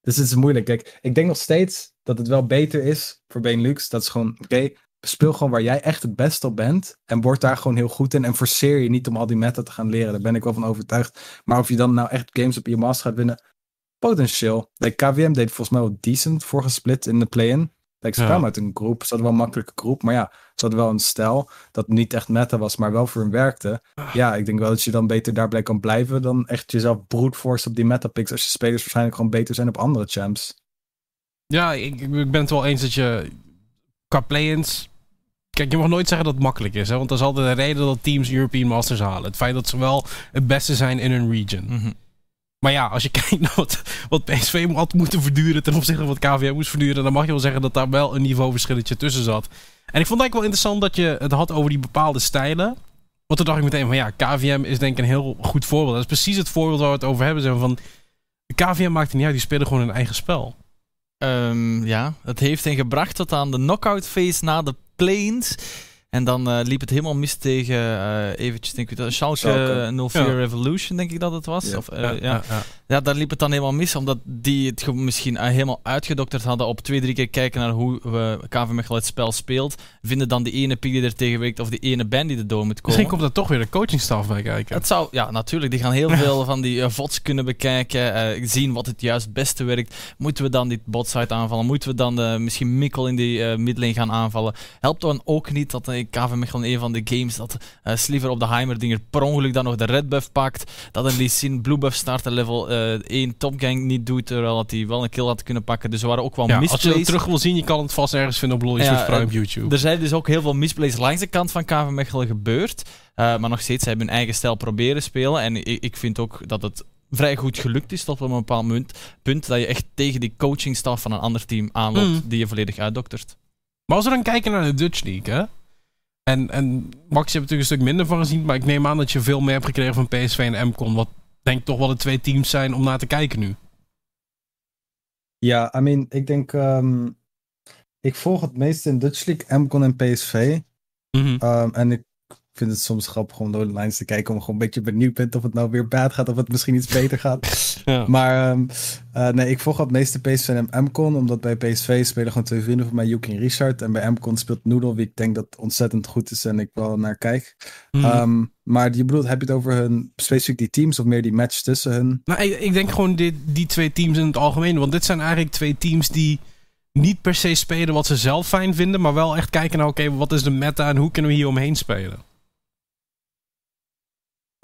Dus het is moeilijk. Kijk, ik denk nog steeds dat het wel beter is voor Benelux. Dat is gewoon, oké... Okay, speel gewoon waar jij echt het best op bent. En word daar gewoon heel goed in. En forceer je niet om al die meta te gaan leren. Daar ben ik wel van overtuigd. Maar of je dan nou echt games op E O Masters gaat winnen... potentieel. Like, K V M deed volgens mij wel decent voor gesplit in de play-in. Like, ze ja. kwamen uit een groep. Ze hadden wel een makkelijke groep. Maar ja, ze hadden wel een stijl dat niet echt meta was, maar wel voor hun werkte. Ja, ik denk wel dat je dan beter daarbij kan blijven dan echt jezelf brute-force op die meta-picks als je spelers waarschijnlijk gewoon beter zijn op andere champs. Ja, ik, ik ben het wel eens dat je qua play-ins... Kijk, je mag nooit zeggen dat het makkelijk is, hè? Want dat is altijd een reden dat teams European Masters halen. Het feit dat ze wel het beste zijn in hun region. Mm-hmm. Maar ja, als je kijkt naar wat, wat P S V had moeten verduren ten opzichte van wat K V M moest verduren, dan mag je wel zeggen dat daar wel een niveauverschilletje tussen zat. En ik vond het eigenlijk wel interessant dat je het had over die bepaalde stijlen. Want toen dacht ik meteen van ja, K V M is denk ik een heel goed voorbeeld. Dat is precies het voorbeeld waar we het over hebben. Zijn van, K V M maakt het niet uit, die spelen gewoon hun eigen spel. Um, ja, het heeft hen gebracht tot aan de knockout phase na de plains. En dan uh, liep het helemaal mis tegen uh, eventjes, denk ik, uh, Schalke uh, nul vier ja. Revolution, denk ik dat het was. Ja. Of, uh, ja, ja. Ja, ja. ja, daar liep het dan helemaal mis, omdat die het ge- misschien uh, helemaal uitgedokterd hadden op twee, drie keer kijken naar hoe uh, K V Mechelen het spel speelt. Vinden dan die ene pick die er tegenwerkt of die ene band die er door moet komen. Misschien komt er toch weer de coachingstaf bij kijken. Het zou, ja, natuurlijk. Die gaan heel veel van die uh, V O Ds kunnen bekijken, uh, zien wat het juist het beste werkt. Moeten we dan die botsite aanvallen? Moeten we dan uh, misschien Mikkel in die uh, midlane gaan aanvallen? Helpt dan ook niet dat... Uh, K V Mechelen, een van de games dat uh, Sliver op de Heimerdinger per ongeluk dan nog de red buff pakt. Dat een Lee Sin blue buff starter level uh, één topgang niet doet, terwijl dat hij wel een kill had kunnen pakken. Dus er waren ook wel ja, misplays. Als je dat terug wil zien, je kan het vast ergens vinden op Lone Lions ja, Prime uh, YouTube. Er zijn dus ook heel veel misplays langs de kant van K V Mechelen gebeurd. Uh, maar nog steeds, ze hebben hun eigen stijl proberen spelen. En ik, ik vind ook dat het vrij goed gelukt is tot op een bepaald punt, punt dat je echt tegen die coachingstaf van een ander team aanloopt mm. die je volledig uitdoktert. Maar als we dan kijken naar de Dutch League, hè? En, en Max, je hebt er natuurlijk een stuk minder van gezien, maar ik neem aan dat je veel meer hebt gekregen van P S V en M CON. Wat denk ik toch wel de twee teams zijn om naar te kijken nu. Ja, I mean, ik denk... Um, ik volg het meeste in Dutch League, M CON en P S V. Mm-hmm. Um, en ik vind het soms grappig om door de lines te kijken, om gewoon een beetje benieuwd bent of het nou weer bad gaat, of het misschien iets beter gaat. Ja. Maar um, uh, nee, ik volg het meeste P S V en M CON, omdat bij P S V spelen gewoon twee vrienden van mij, Yuki en Richard. En bij M CON speelt Noodle, wie ik denk dat ontzettend goed is en ik wel naar kijk. Mm. Um, maar je bedoelt, heb je het over hun specifiek die teams of meer die match tussen hun? Nou, ik, ik denk gewoon dit, die twee teams in het algemeen, want dit zijn eigenlijk twee teams die niet per se spelen wat ze zelf fijn vinden, maar wel echt kijken naar oké, okay, wat is de meta en hoe kunnen we hier omheen spelen?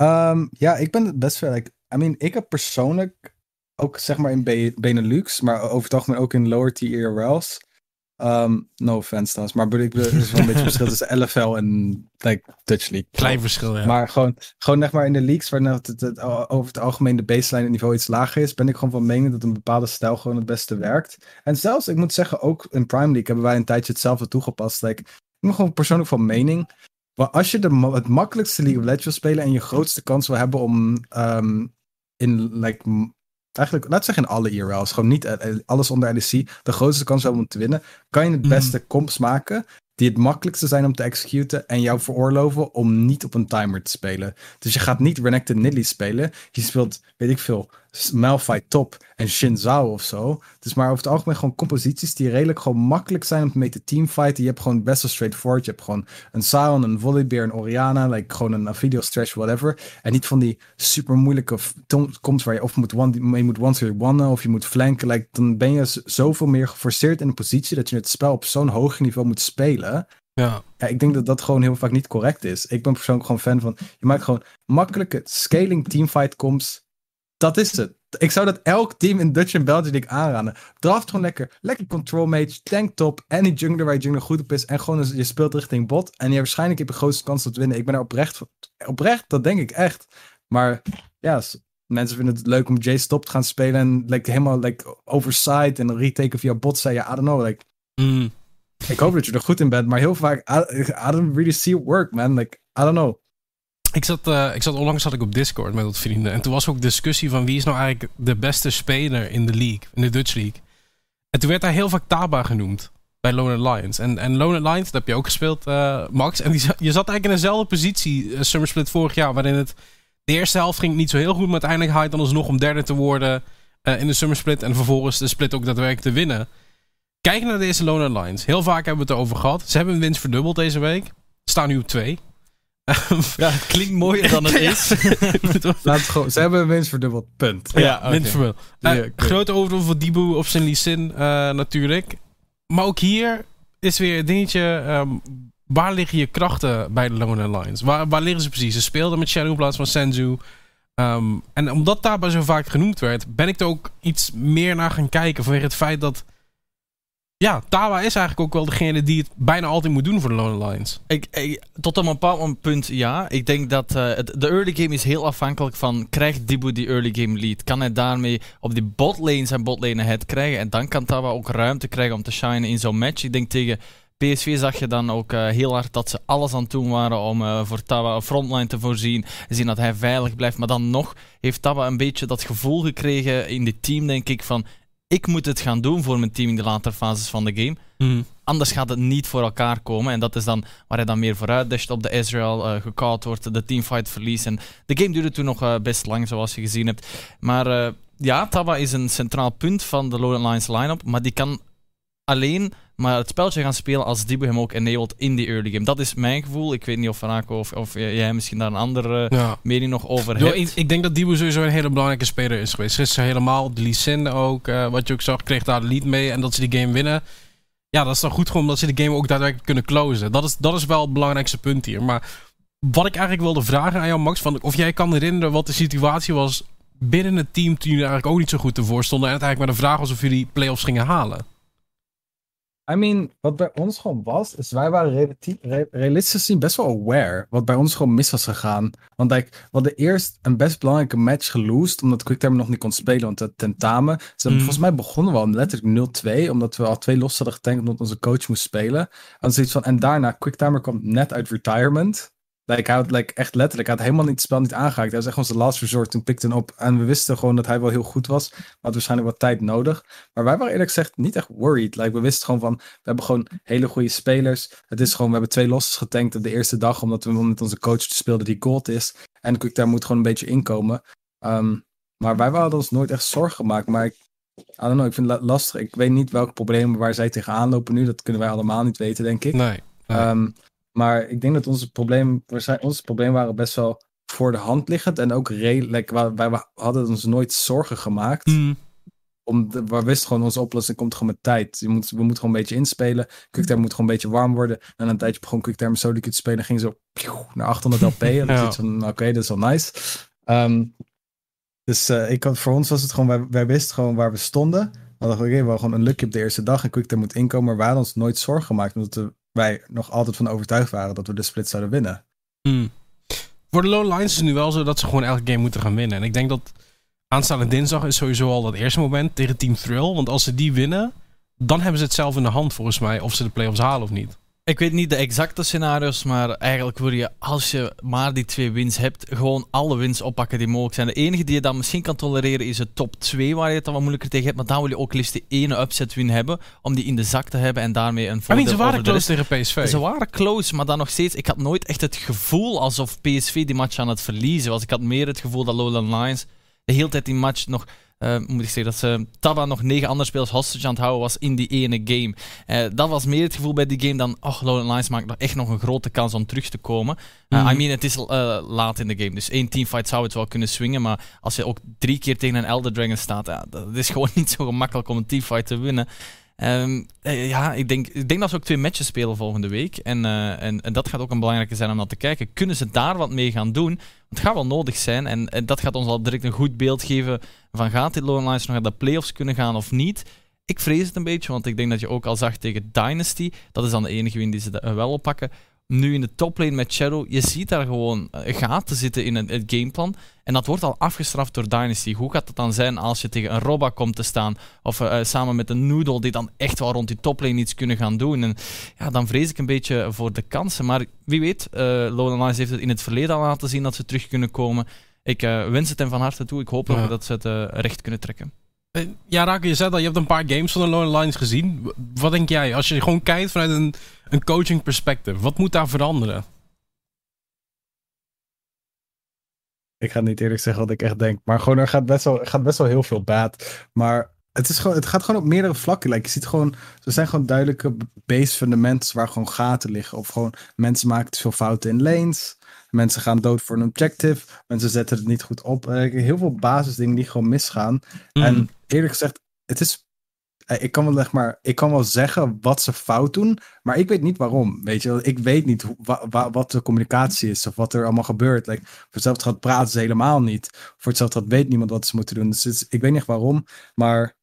Um, ja, ik ben het best wel. Like, I mean, ik heb persoonlijk ook zeg maar in B- Benelux, maar over het algemeen ook in lower tier R L's. Um, no offense trouwens, maar ik bedoel, er is wel een beetje verschil tussen L F L en like, Dutch League. Klein verschil, ja. Maar gewoon, gewoon zeg maar in de leagues waar het, het, het, over het algemeen de baseline en niveau iets lager is, ben ik gewoon van mening dat een bepaalde stijl gewoon het beste werkt. En zelfs, ik moet zeggen, ook in Prime League hebben wij een tijdje hetzelfde toegepast. Like, ik ben gewoon persoonlijk van mening. Maar als je de ma- het makkelijkste League of Legends wil spelen en je grootste kans wil hebben om um, in, like, m- eigenlijk, laten we zeggen in alle I R L's, gewoon niet uh, alles onder L E C, de grootste kans wil hebben om te winnen, kan je het beste mm. comps maken die het makkelijkste zijn om te executen en jou veroorloven om niet op een timer te spelen. Dus je gaat niet Renekton Nidalee spelen, je speelt, weet ik veel, Malphite top en Xin Zhao of zo. Het is maar over het algemeen gewoon composities die redelijk gewoon makkelijk zijn om mee te teamfighten. Je hebt gewoon best wel straightforward. Je hebt gewoon een Sion, een Volibear, een Orianna, like gewoon een Aphelios Thresh, whatever. En niet van die super moeilijke toms waar je of moet one, je moet one-to-one of je moet flanken. Like, dan ben je zoveel meer geforceerd in een positie dat je het spel op zo'n hoog niveau moet spelen. Ja. Ja, ik denk dat dat gewoon heel vaak niet correct is. Ik ben persoonlijk gewoon fan van, je maakt gewoon makkelijke scaling teamfight comps. Dat is het. Ik zou dat elk team in Dutch en België denk aanraden. Draft gewoon lekker. Lekker control mage, tank top, en die jungler waar je jungler goed op is. En gewoon je speelt richting bot. En je waarschijnlijk heb je de grootste kans op te winnen. Ik ben er oprecht, oprecht, dat denk ik echt. Maar ja, mensen vinden het leuk om Jayce top te gaan spelen. En like, helemaal like, oversight en retaken via bot. Zei je, I don't know. Like, mm. Ik hoop dat je er goed in bent. Maar heel vaak, I, I don't really see it work, man. Like, I don't know. Ik zat, uh, ik zat onlangs zat ik op Discord met wat vrienden. En toen was ook discussie van wie is nou eigenlijk de beste speler in de league, in de Dutch League. En toen werd daar heel vaak Taba genoemd bij Lone Lions. En, en Lone Lions, dat heb je ook gespeeld, uh, Max. En die, je zat eigenlijk in dezelfde positie, uh, Summer Split vorig jaar, waarin het de eerste helft ging niet zo heel goed, maar uiteindelijk haalt dan alsnog om derde te worden uh, in de Summer Split. En vervolgens de split ook daadwerkelijk te winnen. Kijk naar deze Lone Lions. Heel vaak hebben we het erover gehad. Ze hebben hun winst verdubbeld deze week. Staan nu op twee. Ja, het klinkt mooier dan het is. Laat het gewoon, ze hebben een winst verdubbeld, punt. Ja, ja okay. Winst verdubbeld. Uh, ja, grote overdoel voor Dibu op zijn Lee Sin, uh, natuurlijk. Maar ook hier is weer het dingetje... Um, waar liggen je krachten bij de Lone Lions? Waar, waar liggen ze precies? Ze speelden met Shadow in plaats van Senzu. Um, en omdat Taba zo vaak genoemd werd... ben ik er ook iets meer naar gaan kijken... vanwege het feit dat... Ja, Taba is eigenlijk ook wel degene die het bijna altijd moet doen voor de Lone Lions. Ik, ik, tot aan een bepaald punt ja. Ik denk dat uh, het, de early game is heel afhankelijk van... krijgt Dibu die early game lead? Kan hij daarmee op die botlanes en botlane ahead krijgen? En dan kan Taba ook ruimte krijgen om te shinen in zo'n match. Ik denk tegen P S V zag je dan ook uh, heel hard dat ze alles aan het doen waren... om uh, voor Taba een frontline te voorzien. Zien dat hij veilig blijft. Maar dan nog heeft Taba een beetje dat gevoel gekregen in dit team, denk ik, van... ik moet het gaan doen voor mijn team in de latere fases van de game. Mm. Anders gaat het niet voor elkaar komen. En dat is dan waar hij dan meer vooruit dasht op de Ezreal. Uh, gecaught wordt, de teamfight verliest. En de game duurde toen nog uh, best lang, zoals je gezien hebt. Maar uh, ja, Taba is een centraal punt van de Lone Lions line-up. Maar die kan alleen maar het speltje gaan spelen als Dibu hem ook enabled in die early game. Dat is mijn gevoel. Ik weet niet of Raako of, of jij misschien daar een andere uh, ja. mening nog over hebt. Yo, ik, ik denk dat Dibu sowieso een hele belangrijke speler is geweest. Gisteren helemaal, de Lee Sin ook, uh, wat je ook zag, kreeg daar de lead mee en dat ze die game winnen. Ja, dat is dan goed gewoon omdat ze de game ook daadwerkelijk kunnen closen. Dat is, dat is wel het belangrijkste punt hier. Maar wat ik eigenlijk wilde vragen aan jou, Max, van of jij kan herinneren wat de situatie was binnen het team toen jullie eigenlijk ook niet zo goed ervoor stonden en het eigenlijk maar de vraag was of jullie play-offs gingen halen. I mean, wat bij ons gewoon was, is wij waren relatief, re- realistisch gezien best wel aware wat bij ons gewoon mis was gegaan. Want like, we hadden eerst een best belangrijke match geloosd, omdat QuickTime nog niet kon spelen, want het tentamen. Dus mm. Volgens mij begonnen we al letterlijk nul twee, omdat we al twee los hadden getankt, omdat onze coach moest spelen. En, zoiets van, en daarna, QuickTime kwam net uit retirement. Like, hij had like, echt letterlijk, hij had helemaal niet, het spel niet aangeraakt. Hij was echt onze last resort, toen pikte hij op. En we wisten gewoon dat hij wel heel goed was. Maar had waarschijnlijk wat tijd nodig. Maar wij waren eerlijk gezegd niet echt worried. Like, we wisten gewoon van, we hebben gewoon hele goede spelers. Het is gewoon, we hebben twee losses getankt op de eerste dag. Omdat we met onze coach speelden die gold is. En QuickTime moet gewoon een beetje inkomen. Um, maar wij hadden ons nooit echt zorgen gemaakt. Maar ik, I don't know, ik vind het lastig. Ik weet niet welke problemen waar zij tegenaan lopen nu. Dat kunnen wij allemaal niet weten, denk ik. Nee. nee. Um, Maar ik denk dat onze problemen, onze problemen waren best wel voor de hand liggend. En ook redelijk, wij, wij hadden ons nooit zorgen gemaakt. Mm. Om de, we wisten gewoon, onze oplossing komt gewoon met tijd. Je moet, we moeten gewoon een beetje inspelen. QuickTime moet gewoon een beetje warm worden. En een tijdje begon QuickTime solo te spelen. Ging zo pioe, naar achthonderd L P. En dan ja. Oké, okay, dat is wel nice. Um, dus uh, ik had, voor ons was het gewoon, wij, wij wisten gewoon waar we stonden. We hadden okay, we hadden gewoon een lucky op de eerste dag. En QuickTime moet inkomen. Maar we hadden ons nooit zorgen gemaakt. Omdat we wij nog altijd van overtuigd waren dat we de split zouden winnen. Mm. Voor de Lone Lions is het nu wel zo dat ze gewoon elke game moeten gaan winnen. En ik denk dat aanstaande dinsdag is sowieso al dat eerste moment tegen Team Thrill. Want als ze die winnen, dan hebben ze het zelf in de hand volgens mij of ze de play-offs halen of niet. Ik weet niet de exacte scenario's, maar eigenlijk wil je, als je maar die twee wins hebt, gewoon alle wins oppakken die mogelijk zijn. De enige die je dan misschien kan tolereren is de top twee, waar je het dan wat moeilijker tegen hebt. Maar dan wil je ook liefst de ene upset win hebben, om die in de zak te hebben en daarmee een voordeel over de rest. Ze waren close tegen P S V. Ze waren close, maar dan nog steeds, ik had nooit echt het gevoel alsof P S V die match aan het verliezen was. Ik had meer het gevoel dat Lowland Lions de hele tijd die match nog... Uh, moet ik zeggen dat ze Taba nog negen andere spelers hostage aan het houden was in die ene game. Uh, dat was meer het gevoel bij die game dan... Oh, Lone Lions maakt nog echt nog een grote kans om terug te komen. Uh, mm. I mean, het is uh, laat in de game. Dus één teamfight zou het wel kunnen swingen. Maar als je ook drie keer tegen een Elder Dragon staat... Uh, dat is gewoon niet zo gemakkelijk om een teamfight te winnen. Um, uh, ja, ik denk, ik denk dat ze ook twee matches spelen volgende week. En, uh, en, en dat gaat ook een belangrijke zijn om naar te kijken. Kunnen ze daar wat mee gaan doen? Want het gaat wel nodig zijn. En, en dat gaat ons al direct een goed beeld geven van... Gaat dit Lone Lions nog naar de playoffs kunnen gaan of niet? Ik vrees het een beetje, want ik denk dat je ook al zag tegen Dynasty. Dat is dan de enige win die ze wel oppakken. Nu in de toplane met Shadow, je ziet daar gewoon gaten zitten in het gameplan. En dat wordt al afgestraft door Dynasty. Hoe gaat dat dan zijn als je tegen een Robba komt te staan? Of uh, samen met een Noodle die dan echt wel rond die toplane iets kunnen gaan doen? En ja, dan vrees ik een beetje voor de kansen. Maar wie weet, uh, Lone Lions heeft het in het verleden al laten zien dat ze terug kunnen komen. Ik uh, wens het hen van harte toe. Ik hoop ja. dat ze het uh, recht kunnen trekken. Uh, ja, Raako, je zei al, je hebt een paar games van de Lone Lions gezien. Wat denk jij? Als je gewoon kijkt vanuit een... Een coaching perspective. Wat moet daar veranderen? Ik ga niet eerlijk zeggen wat ik echt denk. Maar gewoon, er gaat best wel, gaat best wel heel veel baat. Maar het, is gewoon, het gaat gewoon op meerdere vlakken. Like, je ziet gewoon, er zijn gewoon duidelijke base fundamentals waar gewoon gaten liggen. Of gewoon mensen maken te veel fouten in lanes. Mensen gaan dood voor een objective. Mensen zetten het niet goed op. Heel veel basisdingen die gewoon misgaan. Mm. En eerlijk gezegd, het is... Ik kan, wel, zeg maar, ik kan wel zeggen wat ze fout doen, maar ik weet niet waarom. Weet je? Ik weet niet hoe, wa, wa, wat de communicatie is of wat er allemaal gebeurt. Like, voor hetzelfde gaat praten ze helemaal niet. Voor hetzelfde gaat weet niemand wat ze moeten doen. Dus is, ik weet niet waarom, maar...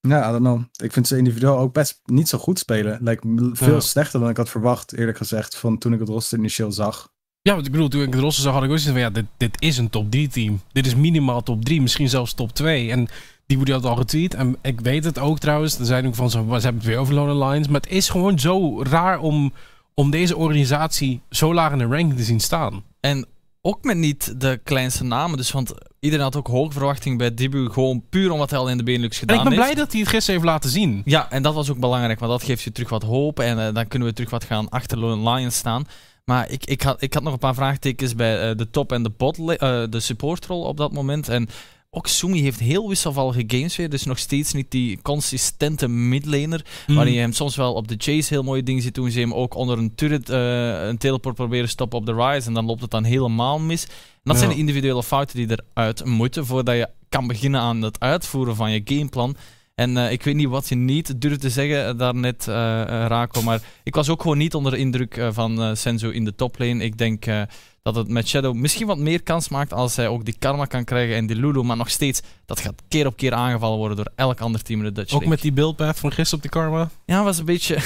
Ja, I don't know. Ik vind ze individueel ook best niet zo goed spelen. Like, veel ja. slechter dan ik had verwacht, eerlijk gezegd, van toen ik het roster initieel zag. Ja, want ik bedoel, toen ik het roster zag, had ik ook zoiets van... Ja, dit, dit is een top drie team. Dit is minimaal top drie, misschien zelfs top twee. En... Dibu had al getweet. En ik weet het ook trouwens. Er zijn ook van zo, ze hebben het weer over Lone Lions. Maar het is gewoon zo raar om, om deze organisatie zo laag in de ranking te zien staan. En ook met niet de kleinste namen. Dus want iedereen had ook hoge verwachting bij Dibu. Gewoon puur omdat hij al in de Benelux gedaan heeft. En ik ben blij dat hij het gisteren heeft laten zien. Ja, en dat was ook belangrijk. Want dat geeft je terug wat hoop. En uh, dan kunnen we terug wat gaan achter Lone Lions staan. Maar ik, ik, had, ik had nog een paar vraagtekens bij uh, de top en de bot, uh, de supportrol op dat moment. En... Ook Sumi heeft heel wisselvallige games weer, dus nog steeds niet die consistente midlaner, mm. waarin je hem soms wel op de chase heel mooie dingen ziet doen. Ze hem ook onder een turret, uh, een teleport proberen stoppen op de rise en dan loopt het dan helemaal mis. En dat ja. zijn de individuele fouten die eruit moeten voordat je kan beginnen aan het uitvoeren van je gameplan. En uh, ik weet niet wat je niet durft te zeggen uh, daarnet, uh, uh, Raako, maar ik was ook gewoon niet onder de indruk uh, van uh, Shinzo in de toplane. Ik denk... Uh, Dat het met Shadow misschien wat meer kans maakt als hij ook die Karma kan krijgen en die Lulu. Maar nog steeds, dat gaat keer op keer aangevallen worden door elk ander team in de Dutch League. Ook met die buildpath van gisteren op die Karma? Ja, was een beetje,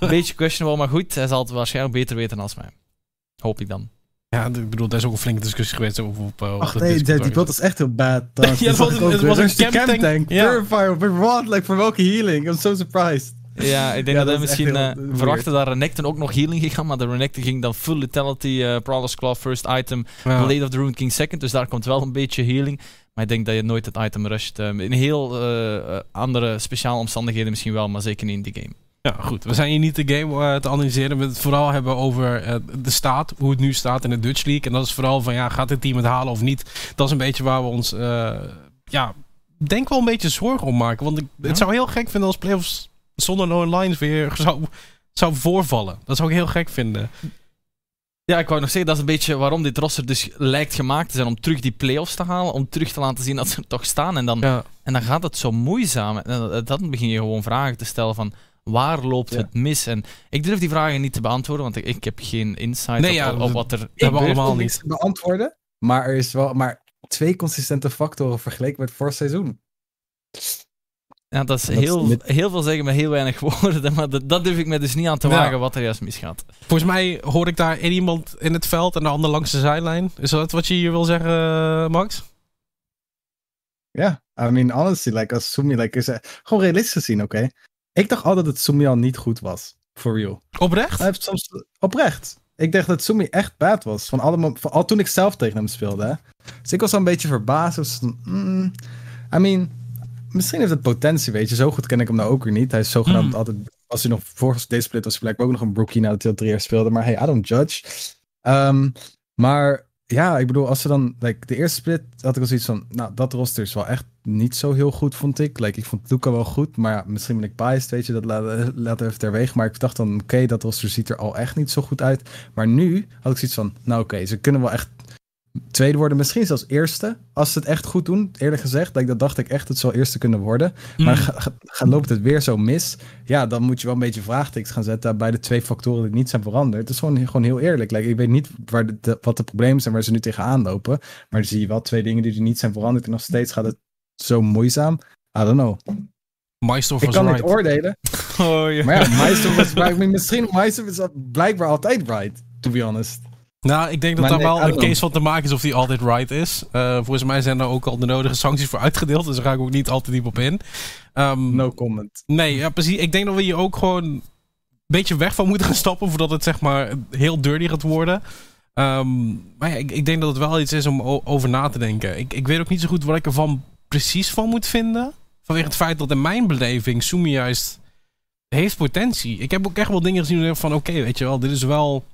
een beetje questionable. Maar goed, hij zal het waarschijnlijk beter weten dan mij. Hoop ik dan. Ja, ik bedoel, daar is ook een flinke discussie geweest op, op, op Ach, de nee, die build is echt heel bad. ja, het was, was, was, was een camp tank. tank. Yeah. Purifier, but what? Like, voor welke healing? I'm so surprised. Ja, ik denk ja, dat, dat we misschien uh, verwachten dat Renekton ook nog healing ging gaan, maar de Renekton ging dan full lethality, uh, Prowler's Claw first item, ja. Blade of the Rune King second, dus daar komt wel een beetje healing. Maar ik denk dat je nooit het item rusht. Um, in heel uh, andere speciale omstandigheden misschien wel, maar zeker niet in die game. Ja, goed. We zijn hier niet de game uh, te analyseren, we het vooral hebben over uh, de staat, hoe het nu staat in de Dutch League. En dat is vooral van, ja, gaat dit team het halen of niet? Dat is een beetje waar we ons, uh, ja, denk wel een beetje zorgen om maken. Want ik, ja. het zou heel gek vinden als playoffs zonder Lone Lions weer zou, zou voorvallen. Dat zou ik heel gek vinden. Ja, ik wou nog zeggen, dat is een beetje waarom dit roster dus lijkt gemaakt te zijn om terug die play-offs te halen, om terug te laten zien dat ze er toch staan. En dan, ja. en dan gaat het zo moeizaam. En dan begin je gewoon vragen te stellen van, waar loopt ja. het mis? En ik durf die vragen niet te beantwoorden, want ik, ik heb geen insight nee, op, ja, op, op wat er... Ik durf het niet te beantwoorden, maar er is wel maar twee consistente factoren vergeleken met vorig seizoen. Ja, dat is heel, heel veel zeggen met heel weinig woorden, maar dat, dat durf ik me dus niet aan te wagen ja. wat er juist misgaat. Volgens mij hoor ik daar één iemand in het veld en de ander langs de zijlijn. Is dat wat je hier wil zeggen, Max? Ja, yeah, I mean, honestly, like, als Sumi, like, is, uh, gewoon realistisch gezien, oké? Okay? Ik dacht altijd dat Sumi al niet goed was, for real. Oprecht? Hij heeft soms, oprecht. Ik dacht dat Sumi echt bad was, van alle, van, al toen ik zelf tegen hem speelde. Hè? Dus ik was al een beetje verbaasd. Dus, mm, I mean... Misschien heeft het potentie, weet je. Zo goed ken ik hem nou ook weer niet. Hij is zogenaamd mm. altijd... Als hij nog voor deze split was, was hij blijkbaar ook nog een broekie nadat hij al drie jaar speelde. Maar hey, I don't judge. Um, maar... Ja, ik bedoel, als ze dan... Like, de eerste split had ik al zoiets van... Nou, dat roster is wel echt niet zo heel goed, vond ik. Like, ik vond Luca wel goed, maar misschien ben ik biased, weet je. Dat laat, laat even terwege. Maar ik dacht dan, oké, okay, dat roster ziet er al echt niet zo goed uit. Maar nu had ik zoiets van... Nou, oké, okay, ze kunnen wel echt tweede worden. Misschien zelfs eerste, als ze het echt goed doen. Eerlijk gezegd, like, dat dacht ik echt, het zal eerste kunnen worden. Mm. Maar ga, ga, ga, loopt het weer zo mis... Ja, dan moet je wel een beetje vraagtekens gaan zetten bij de twee factoren die niet zijn veranderd. Het is gewoon, gewoon heel eerlijk. Like, ik weet niet waar de, de, wat de problemen zijn waar ze nu tegenaan lopen. Maar dan zie je wel twee dingen die er niet zijn veranderd. En nog steeds gaat het zo moeizaam. I don't know. Meister was Ik kan right. niet oordelen. Oh, yeah. Maar ja, Meister was right. Misschien Meister is blijkbaar altijd right, to be honest. Nou, ik denk dat maar daar nee, wel een case van te maken is of die altijd right is. Uh, volgens mij zijn er ook al de nodige sancties voor uitgedeeld. Dus daar ga ik ook niet al te diep op in. Um, no comment. Nee, ja, precies. Ik denk dat we hier ook gewoon een beetje weg van moeten gaan stappen. Voordat het zeg maar heel dirty gaat worden. Um, maar ja, ik, ik denk dat het wel iets is om o- over na te denken. Ik, ik weet ook niet zo goed wat ik ervan precies van moet vinden. Vanwege het feit dat in mijn beleving Sumi juist heeft potentie. Ik heb ook echt wel dingen gezien van oké, okay, weet je wel, dit is wel...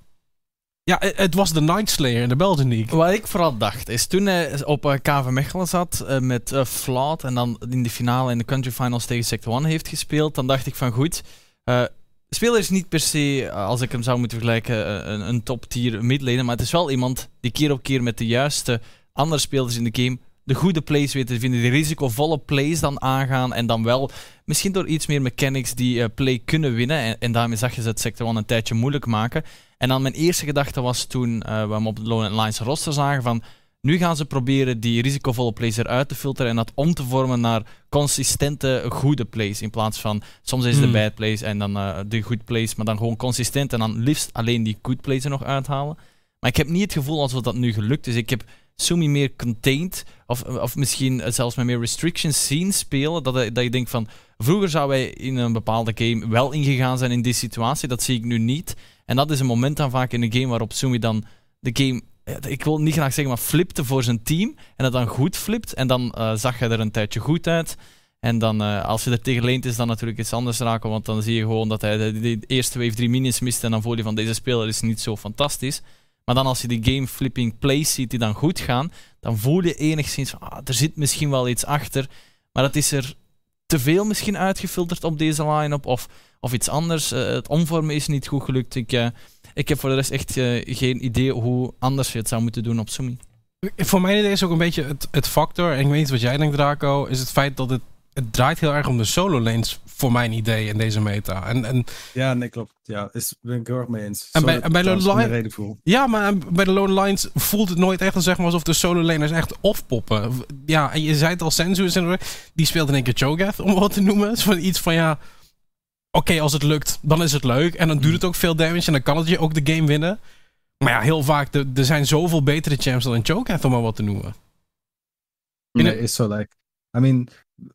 Ja, het was de Night Slayer in de Belgian League. Wat ik vooral dacht is, toen hij op K V Mechelen zat uh, met uh, Flaat en dan in de finale in de Country Finals tegen Sector één heeft gespeeld, dan dacht ik van goed, uh, speler is niet per se, uh, als ik hem zou moeten vergelijken, uh, een, een top tier midlaner, maar het is wel iemand die keer op keer met de juiste andere spelers in de game de goede plays weten te vinden, de risicovolle plays dan aangaan en dan wel misschien door iets meer mechanics die uh, play kunnen winnen en, en daarmee zag je ze het Sector één een tijdje moeilijk maken. En dan mijn eerste gedachte was toen uh, we hem op Lone Lions roster zagen van nu gaan ze proberen die risicovolle plays eruit te filteren en dat om te vormen naar consistente goede plays in plaats van soms is het hmm. de bad plays en dan uh, de good plays, maar dan gewoon consistent en dan liefst alleen die good plays er nog uithalen. Maar ik heb niet het gevoel alsof dat nu gelukt is. Ik heb Sumi meer contained of, of misschien zelfs met meer restrictions zien spelen, dat, dat je denkt van vroeger zou wij in een bepaalde game wel ingegaan zijn in die situatie, dat zie ik nu niet. En dat is een moment dan vaak in een game waarop Sumi dan de game, ik wil niet graag zeggen, maar flipte voor zijn team. En dat dan goed flipt. En dan uh, zag je er een tijdje goed uit. En dan, uh, als je er tegen leent, is dan natuurlijk iets anders raken. Want dan zie je gewoon dat hij de, de eerste wave drie minions mist. En dan voel je van, deze speler is niet zo fantastisch. Maar dan als je die game flipping plays ziet die dan goed gaan, dan voel je enigszins van, ah, er zit misschien wel iets achter. Maar dat is er te veel misschien uitgefilterd op deze line-up. Of... Of iets anders. Uh, het omvormen is niet goed gelukt. Ik, uh, ik heb voor de rest echt uh, geen idee hoe anders je het zou moeten doen op Sumi. Voor mij is ook een beetje het, het factor, en ik weet niet wat jij denkt, Raako, is het feit dat het, het draait heel erg om de solo lanes, voor mijn idee, in deze meta. En, en, ja, nee, klopt. Ja, daar ben ik heel erg mee eens. En bij, en bij Lone Lions, ja, maar bij de Lone Lions voelt het nooit echt zeg maar, alsof de solo laners echt oppoppen. Ja, en je zei het al, Senzu, die speelt in één keer Cho'Gath, om wat te noemen. Dus van iets van, ja... Oké, okay, als het lukt, dan is het leuk. En dan doet het ook veel damage. En dan kan het je ook de game winnen. Maar ja, heel vaak. Er zijn zoveel betere champs dan een Cho'Gath, om maar wat te noemen. Nee, het is zo, like... I mean,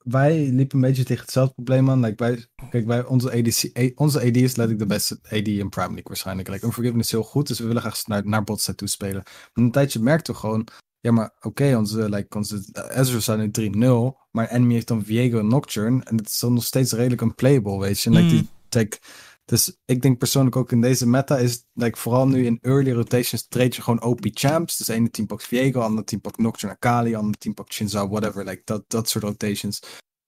wij liepen een beetje tegen hetzelfde probleem aan. Like, bij, kijk, bij onze A D, onze A D is letterlijk de beste A D in Prime League waarschijnlijk. Like, Unforgiven is heel goed, dus we willen graag naar, naar botside toe spelen. Maar een tijdje merkt toch gewoon... Ja, maar oké, okay, onze, like, onze Ezra staat nu drie nul, maar enemy heeft dan Viego en Nocturne. En dat is dan nog steeds redelijk unplayable, weet je. En, like, mm. die, like, dus ik denk persoonlijk ook in deze meta is, like, vooral nu in early rotations treed je gewoon O P champs. Dus ene team pakt Viego, ander team pakt Nocturne, Akali, ander team pakt Xin Zhao, whatever. Like, dat, dat soort rotations.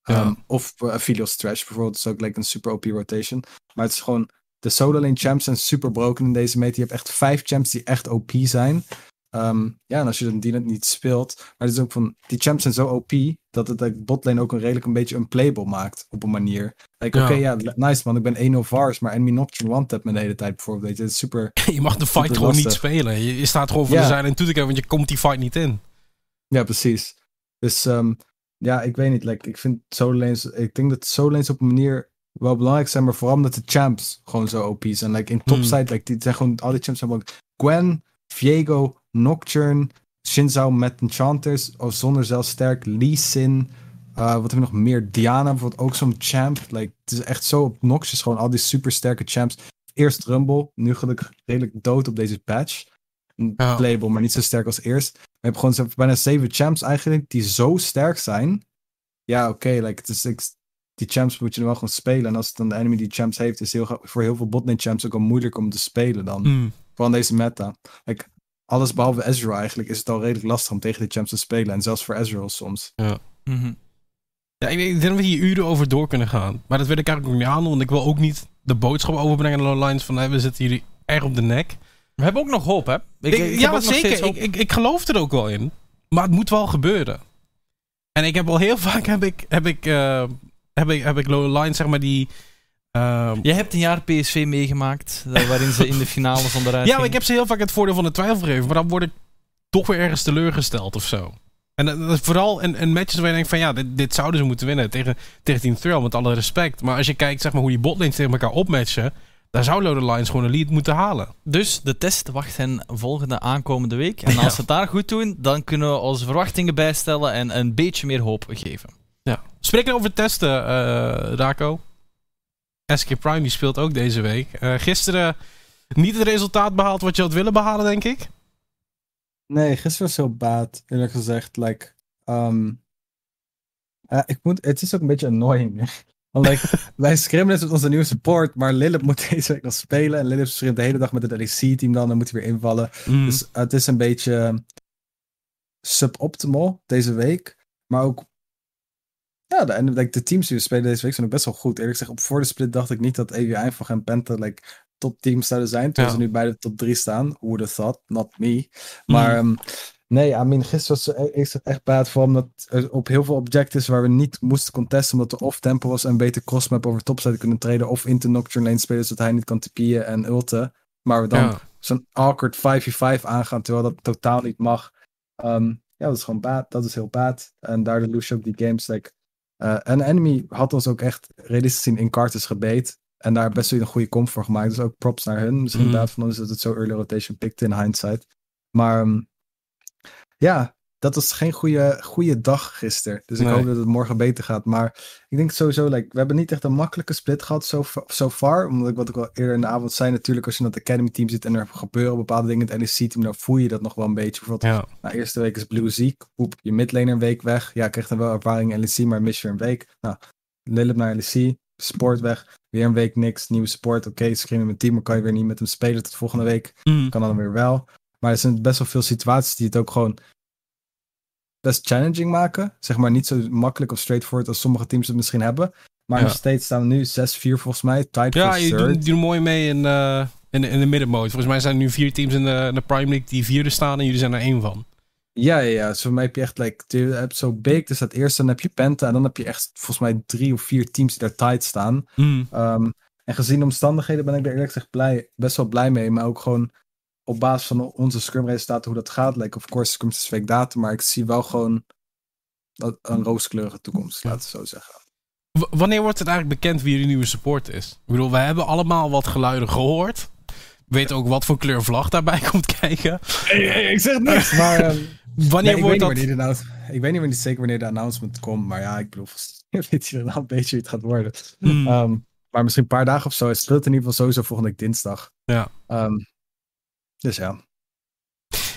Ja. Um, of uh, Aphelios Trash bijvoorbeeld, is ook like, een super O P rotation. Maar het is gewoon, de solo lane champs zijn super broken in deze meta. Je hebt echt vijf champs die echt O P zijn. Um, ja, en als je die net niet speelt. Maar het is ook van, die champs zijn zo O P dat het like, botlane ook een redelijk een beetje unplayable maakt op een manier. Like, ja. Oké, okay, ja, nice man, ik ben één nul Vars, maar enemy Nocturne one-tap me de hele tijd bijvoorbeeld. Weet je, dat is super. Je mag de fight gewoon lastig. Niet spelen. Je, je staat gewoon voor yeah. de zijde en toe te kijken, want je komt die fight niet in. Ja, precies. Dus um, ja, ik weet niet. Like, ik vind solo lanes, ik denk dat solo lanes op een manier wel belangrijk zijn, maar vooral omdat de champs gewoon zo O P zijn. Like, in topside, hmm. like, die zijn gewoon, al die champs zijn gewoon Gwen, Viego, Nocturne, Xin Zhao met Enchanters, of zonder zelfs sterk, Lee Sin, uh, wat hebben we nog meer, Diana bijvoorbeeld, ook zo'n champ. Like, het is echt zo obnoxious, gewoon al die super sterke champs. Eerst Rumble, nu gelukkig redelijk dood op deze patch. Oh. Playable, maar niet zo sterk als eerst. We hebben gewoon bijna zeven champs eigenlijk, die zo sterk zijn. Ja, oké, okay, like, die champs moet je dan wel gewoon spelen. En als het dan de enemy die champs heeft, is heel, voor heel veel botlane champs ook al moeilijk om te spelen dan. Mm. Van deze meta. Like, alles behalve Ezreal eigenlijk is het al redelijk lastig om tegen de champs te spelen. En zelfs voor Ezreal soms. Ja, mm-hmm. Ja, ik, denk, ik denk dat we hier uren over door kunnen gaan. Maar dat wil ik eigenlijk ook niet aan, want ik wil ook niet de boodschap overbrengen aan de Lone Lions van hey, we zitten hier erg op de nek. We hebben ook nog hoop, hè? Ik, ik, ik ja, zeker. Ik, ik, ik geloof er ook wel in. Maar het moet wel gebeuren. En ik heb al heel vaak heb ik, heb ik, uh, heb ik, heb ik Lone Lions, zeg maar, die... Uh, Jij hebt een jaar P S V meegemaakt, waarin ze in de finale van de raad. Ja, maar ik heb ze heel vaak het voordeel van de twijfel gegeven, maar dan word ik toch weer ergens teleurgesteld of zo. En dat is vooral in, in matches waar je denkt van ja, dit, dit zouden ze moeten winnen tegen, tegen Team Thrill, met alle respect. Maar als je kijkt, zeg maar, hoe die botlanes tegen elkaar opmatchen, daar zou Lone Lions gewoon een lead moeten halen. Dus de test wacht hen volgende aankomende week. En als ja. ze het daar goed doen, dan kunnen we onze verwachtingen bijstellen en een beetje meer hoop geven. Ja. Spreken over testen, uh, Raako. S K Prime die speelt ook deze week. Uh, gisteren niet het resultaat behaald wat je had willen behalen, denk ik? Nee, gisteren was heel baat, eerlijk gezegd. Like, um, uh, ik moet, het is ook een beetje annoying. Want, like, wij scrimmen met onze nieuwe support, maar Lilip moet deze week nog spelen. En Lilip scrimt de hele dag met het L E C-team dan en moet hij weer invallen. Mm. Dus uh, het is een beetje suboptimal deze week. Maar ook... Ja, de, like, de teams die we spelen deze week zijn ook best wel goed. Eerlijk gezegd, op voor de split dacht ik niet dat E W I, Eindhoven en Penta like, topteams zouden zijn. Toen ja. ze nu bij de top drie staan. Who would have thought? Not me. Maar mm. um, nee, I mean, gisteren was is het echt baat voor omdat er op heel veel objectives waar we niet moesten contesten, omdat er off-tempo was en beter crossmap over topside kunnen treden of into Nocturne lane spelen, zodat hij niet kan tipieën en ulten. Maar we dan ja. zo'n awkward vijf tegen vijf aangaan, terwijl dat totaal niet mag. Um, ja, dat is gewoon baat. Dat is heel baat. En daardoor lose je ook die games, like... Uh, en Enemy had ons ook echt realistisch gezien in Carters gebeet. En daar best wel een goede comp voor gemaakt. Dus ook props naar hun. Dus mm. inderdaad van ons dat het zo early rotation pikt in hindsight. Maar um, ja, dat was geen goede, goede dag gisteren. Dus nee. ik hoop dat het morgen beter gaat. Maar ik denk sowieso, like, we hebben niet echt een makkelijke split gehad so, so far. Omdat ik wat ik al eerder in de avond zei, natuurlijk als je in dat Academy team zit en er gebeuren bepaalde dingen in het N E C team, dan voel je dat nog wel een beetje. Bijvoorbeeld, ja. nou, eerste week is Blue ziek. Oep, je midlaner een week weg. Ja, krijgt dan wel ervaring in L E C, maar mis je een week. Nou, Lilip naar L E C, support weg. Weer een week niks, nieuwe support. Oké, okay, screamen met team, maar kan je weer niet met hem spelen tot volgende week. Mm. Kan dan weer wel. Maar er zijn best wel veel situaties die het ook gewoon best challenging maken. Zeg maar niet zo makkelijk of straightforward als sommige teams het misschien hebben. Maar ja. nog steeds staan we nu zes vier volgens mij. Tied ja, for je doet, doet mooi mee in, uh, in, in de middenmode. Volgens mij zijn er nu vier teams in de, in de Prime League die vierde staan en jullie zijn er één van. Ja, ja, ja. Dus voor mij heb je echt, like, je hebt zo big, dus dat eerste, dan heb je Penta en dan heb je echt volgens mij drie of vier teams die daar tied staan. Mm. Um, en gezien de omstandigheden ben ik daar eerlijk gezegd blij, best wel blij mee, maar ook gewoon op basis van onze scrum-resultaten hoe dat gaat. Like, of course, scrum is fake data, maar ik zie wel gewoon een rooskleurige toekomst, laten we zo zeggen. W- wanneer wordt het eigenlijk bekend wie jullie nieuwe support is? Ik bedoel, wij hebben allemaal wat geluiden gehoord. We weten ook wat voor kleur vlag daarbij komt kijken. Hey, hey, ik zeg niks, maar... Um, wanneer nee, wordt dat... De nou- ik weet niet zeker wanneer de announcement komt, maar ja, ik bedoel, weet je wel een beetje wie het gaat worden. Mm. Um, maar misschien een paar dagen of zo. Het speelt in ieder geval sowieso volgende week dinsdag. Ja. Um, Dus ja.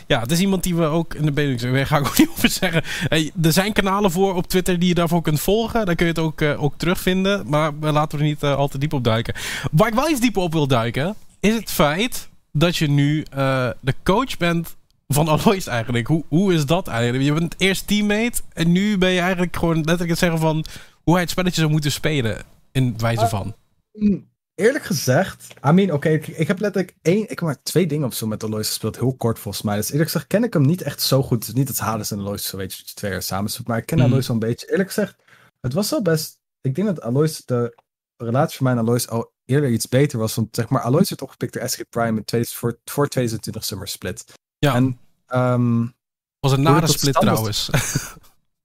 Ja, het is iemand die we ook in de Benelux... Daar ga ik ook niet over zeggen. Hey, er zijn kanalen voor op Twitter die je daarvoor kunt volgen. Daar kun je het ook, uh, ook terugvinden. Maar laten we er niet uh, al te diep op duiken. Waar ik wel iets dieper op wil duiken... is het feit dat je nu uh, de coach bent van Alois eigenlijk. Hoe, hoe is dat eigenlijk? Je bent eerst teammate... en nu ben je eigenlijk gewoon letterlijk het zeggen van... hoe hij het spelletje zou moeten spelen. In wijze van... Uh, Eerlijk gezegd, I mean, oké, okay, ik, ik heb letterlijk één, ik heb maar twee dingen of zo met Alois gespeeld, heel kort volgens mij. Dus eerlijk gezegd ken ik hem niet echt zo goed. Het is niet dat Hades en Alois zo weet je, dat je twee jaar samen speelt, maar ik ken mm. Alois wel een beetje. Eerlijk gezegd, het was wel best, ik denk dat Alois, de relatie van mij en Alois al eerder iets beter was, want zeg maar, Alois werd opgepikt door S K Prime in tweede, voor, voor tweeduizend twintig Summer Split. Ja. En, um, was een nare split trouwens.